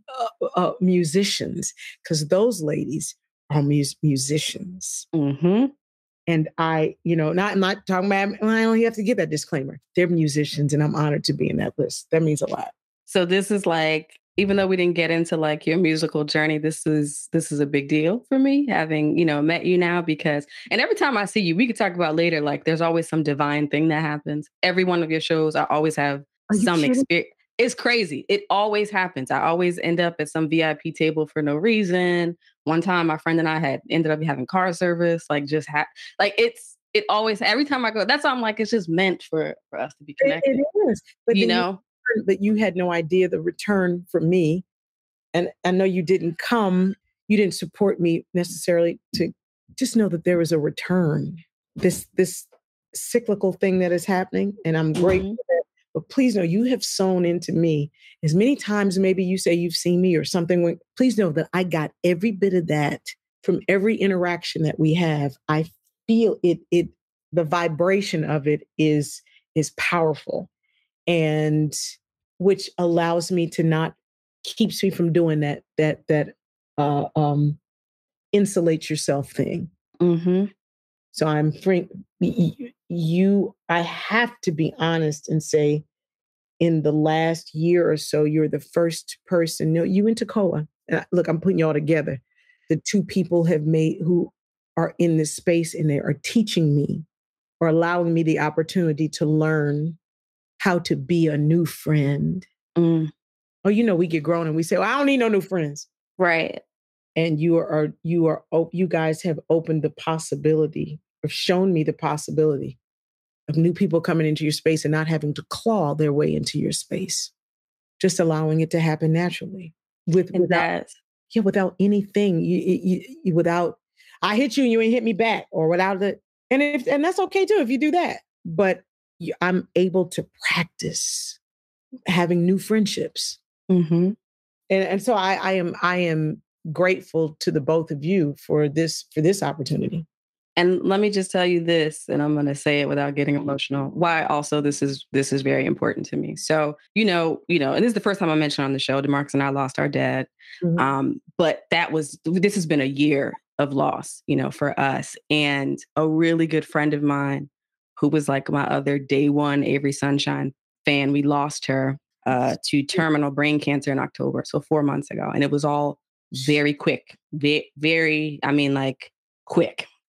musicians, because those ladies are musicians. Mm-hmm. And I, not talking about, I only have to give that disclaimer. They're musicians, and I'm honored to be in that list. That means a lot. So this is like, even though we didn't get into like your musical journey, this is a big deal for me having, met you now, because, and every time I see you, we could talk about later, like there's always some divine thing that happens. Every one of your shows, I always have some experience. It's crazy. It always happens. I always end up at some VIP table for no reason. One time my friend and I had ended up having car service, it always, every time I go, that's why I'm like, it's just meant for us to be connected. It is. But that you had no idea the return from me. And I know you didn't come, you didn't support me necessarily, to just know that there was a return, this cyclical thing that is happening. And I'm grateful for that. But please know you have sown into me as many times, maybe you say you've seen me or something. Please know that I got every bit of that from every interaction that we have. I feel it, the vibration of it is powerful. And which allows me to not, keeps me from doing that insulate yourself thing. Mm-hmm. So I have to be honest and say in the last year or so, you're the first person, you and Tacoa. Look, I'm putting y'all together. The two people who are in this space, and they are teaching me or allowing me the opportunity to learn how to be a new friend. Mm. Oh, we get grown and we say, well, I don't need no new friends. Right. And you guys have opened the possibility, or shown me the possibility of new people coming into your space and not having to claw their way into your space. Just allowing it to happen naturally. Without anything. Without, I hit you and you ain't hit me back, or without the, and that's okay too if you do that. But I'm able to practice having new friendships. Mm-hmm. And so I am grateful to the both of you for this opportunity. And let me just tell you this, and I'm going to say it without getting emotional, why also this is very important to me. So, and this is the first time I mentioned on the show, DeMarcus and I lost our dad. Mm-hmm. But this has been a year of loss, for us. And a really good friend of mine, who was like my other day one Avery Sunshine fan. We lost her to terminal brain cancer in October, so 4 months ago. And it was all very quick, quick.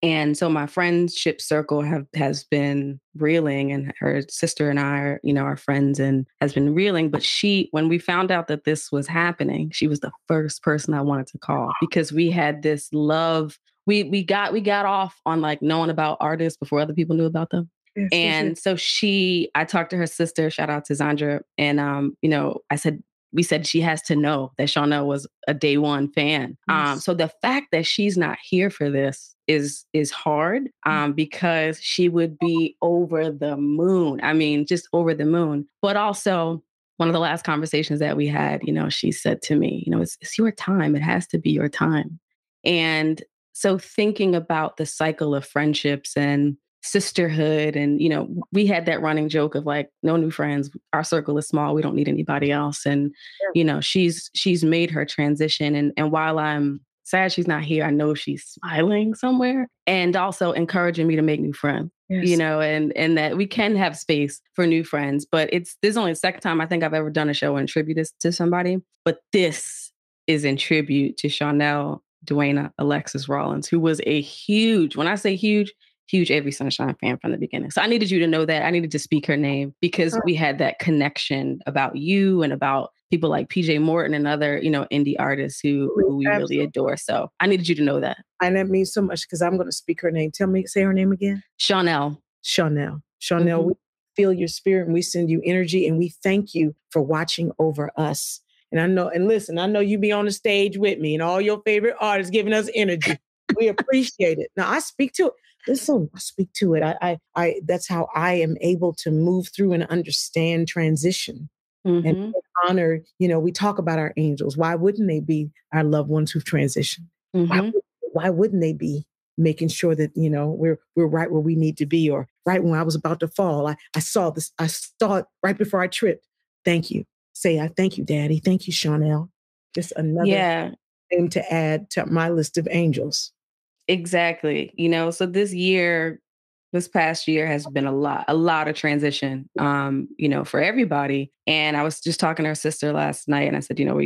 And so my friendship circle has been reeling, and her sister and I are, our friends, and has been reeling. But when we found out that this was happening, she was the first person I wanted to call, because we had this love. We got off on like knowing about artists before other people knew about them. Yes, and yes. So I talked to her sister, shout out to Zandra. And, we said she has to know that Shaughnell was a day one fan. Yes. So the fact that she's not here for this is hard, because she would be over the moon. I mean, just over the moon. But also, one of the last conversations that we had, she said to me, it's your time. It has to be your time. And so thinking about the cycle of friendships and sisterhood, and, we had that running joke of like, no new friends, our circle is small, we don't need anybody else. And, she's made her transition. And while I'm sad she's not here, I know she's smiling somewhere, and also encouraging me to make new friends, yes. And that we can have space for new friends. But this is only the second time I think I've ever done a show and tribute this to somebody. But this is in tribute to Shaughnell Duana Alexis Rollins, who was a huge, when I say huge, huge Avery Sunshine fan from the beginning. So I needed you to know that. I needed to speak her name, because we had that connection about you and about people like PJ Morton and other, indie artists who we Absolutely. Really adore. So I needed you to know that. And that means so much, because I'm going to speak her name. Tell me, say her name again. Shaughnell. Shaughnell, mm-hmm. We feel your spirit, and we send you energy, and we thank you for watching over us And I know, and listen, I know you be on the stage with me and all your favorite artists giving us energy. We appreciate it. Now I speak to it. Listen, I speak to it. I that's how I am able to move through and understand transition. Mm-hmm. And honor, you know, we talk about our angels. Why wouldn't they be our loved ones who've transitioned? Mm-hmm. Why wouldn't they be making sure that, you know, we're right where we need to be, or right when I was about to fall, I saw this. I saw it right before I tripped. Thank you. Say, I thank you, Daddy. Thank you, Shaughnell. Just another thing to add to my list of angels. Exactly. You know, so this past year has been a lot of transition, you know, for everybody. And I was just talking to her sister last night and I said, you know,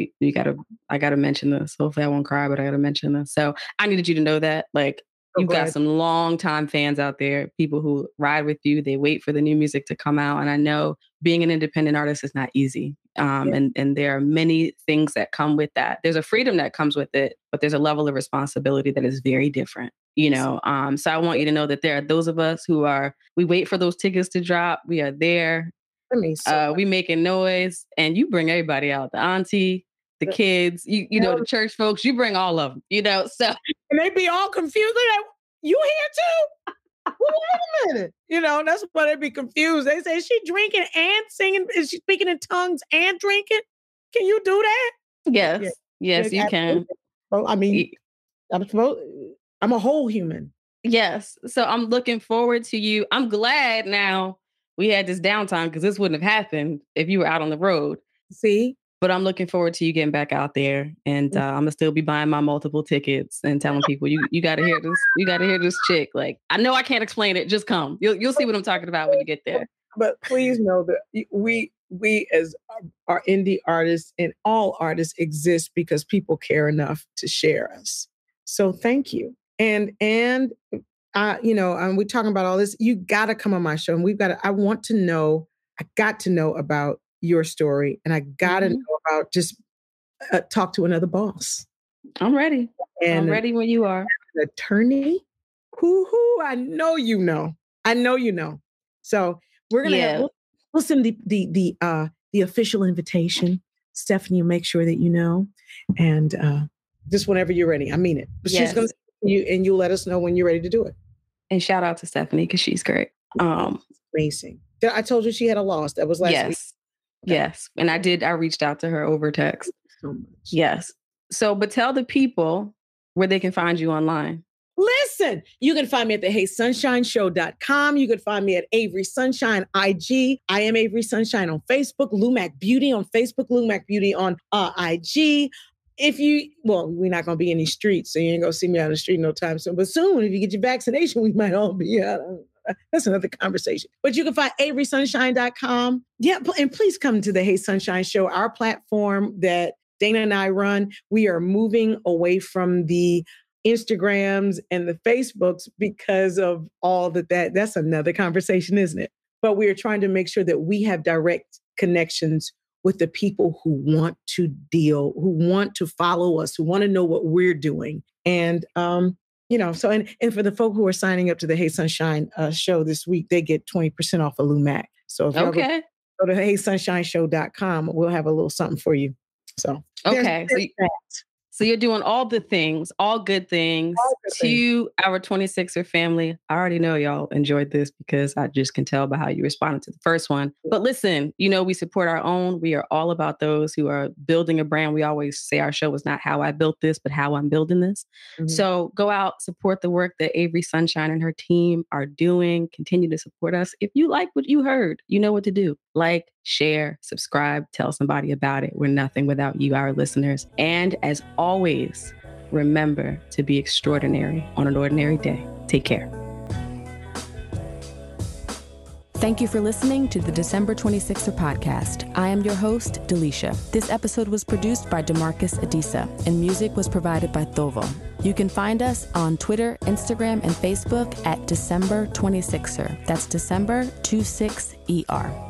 I got to mention this. Hopefully I won't cry, but I got to mention this. So I needed you to know that, like, you've got some longtime fans out there, people who ride with you. They wait for the new music to come out. And I know being an independent artist is not easy. And there are many things that come with that. There's a freedom that comes with it, but there's a level of responsibility that is very different, you know? So I want you to know that there are those of us who we wait for those tickets to drop. We are there. We making noise, and you bring everybody out, the auntie, the kids, you know, the church folks, you bring all of them, you know, so. And they be all confused. Like, you here too? Well, wait a minute. You know, that's why they be confused. They say, is she drinking and singing? Is she speaking in tongues and drinking? Can you do that? Yes. Yeah. Yes, you can. Well, I mean, I'm a whole human. Yes. So I'm looking forward to you. I'm glad now we had this downtime, because this wouldn't have happened if you were out on the road. See? But I'm looking forward to you getting back out there, and I'm gonna still be buying my multiple tickets and telling people you gotta hear this. You gotta hear this chick. Like, I know I can't explain it. Just come. You'll see what I'm talking about when you get there. But please know that we as our indie artists and all artists exist because people care enough to share us. So thank you. And you know, we're talking about all this. You gotta come on my show, and I got to know about your story, and I gotta know about just talk to another boss. I'm ready. And I'm ready when you are. An attorney, who I know you know. I know you know. So we're gonna we'll send the official invitation. Stephanie, make sure that you know, and just whenever you're ready. I mean it. But she's gonna you, and you'll let us know when you're ready to do it. And shout out to Stephanie, because she's great. Amazing. I told you she had a loss. That was last week. Yes. And I reached out to her over text. So much. Yes. So, but tell the people where they can find you online. Listen, you can find me at the heysunshineshow.com. You can find me at Avery Sunshine IG. I am Avery Sunshine on Facebook, Lumac Beauty on Facebook, Lumac Beauty on IG. We're not going to be in these streets, so you ain't going to see me out on the street no time soon. But soon, if you get your vaccination, we might all be out. That's another conversation. But you can find AverySunshine.com. Yeah, and please come to the Hey Sunshine Show, our platform that Dana and I run. We are moving away from the Instagrams and the Facebooks because of all that. That's another conversation, isn't it? But we are trying to make sure that we have direct connections with the people who want to deal, who want to follow us, who want to know what we're doing. And, you know, so and for the folk who are signing up to the Hey Sunshine show this week, they get 20% off of Lumac. So if y'all go to heysunshineshow.com, we'll have a little something for you. So so you're doing all the things, all good things to our 26er family. I already know y'all enjoyed this, because I just can tell by how you responded to the first one. But listen, you know, we support our own. We are all about those who are building a brand. We always say our show is not how I built this, but how I'm building this. Mm-hmm. So go out, support the work that Avery Sunshine and her team are doing. Continue to support us. If you like what you heard, you know what to do. Like, share, subscribe, tell somebody about it. We're nothing without you, our listeners. And as always, remember to be extraordinary on an ordinary day. Take care. Thank you for listening to the December 26er podcast. I am your host, Delisha. This episode was produced by DeMarcus Adisa, and music was provided by Thovo. You can find us on Twitter, Instagram, and Facebook at December 26er. That's December 26ER.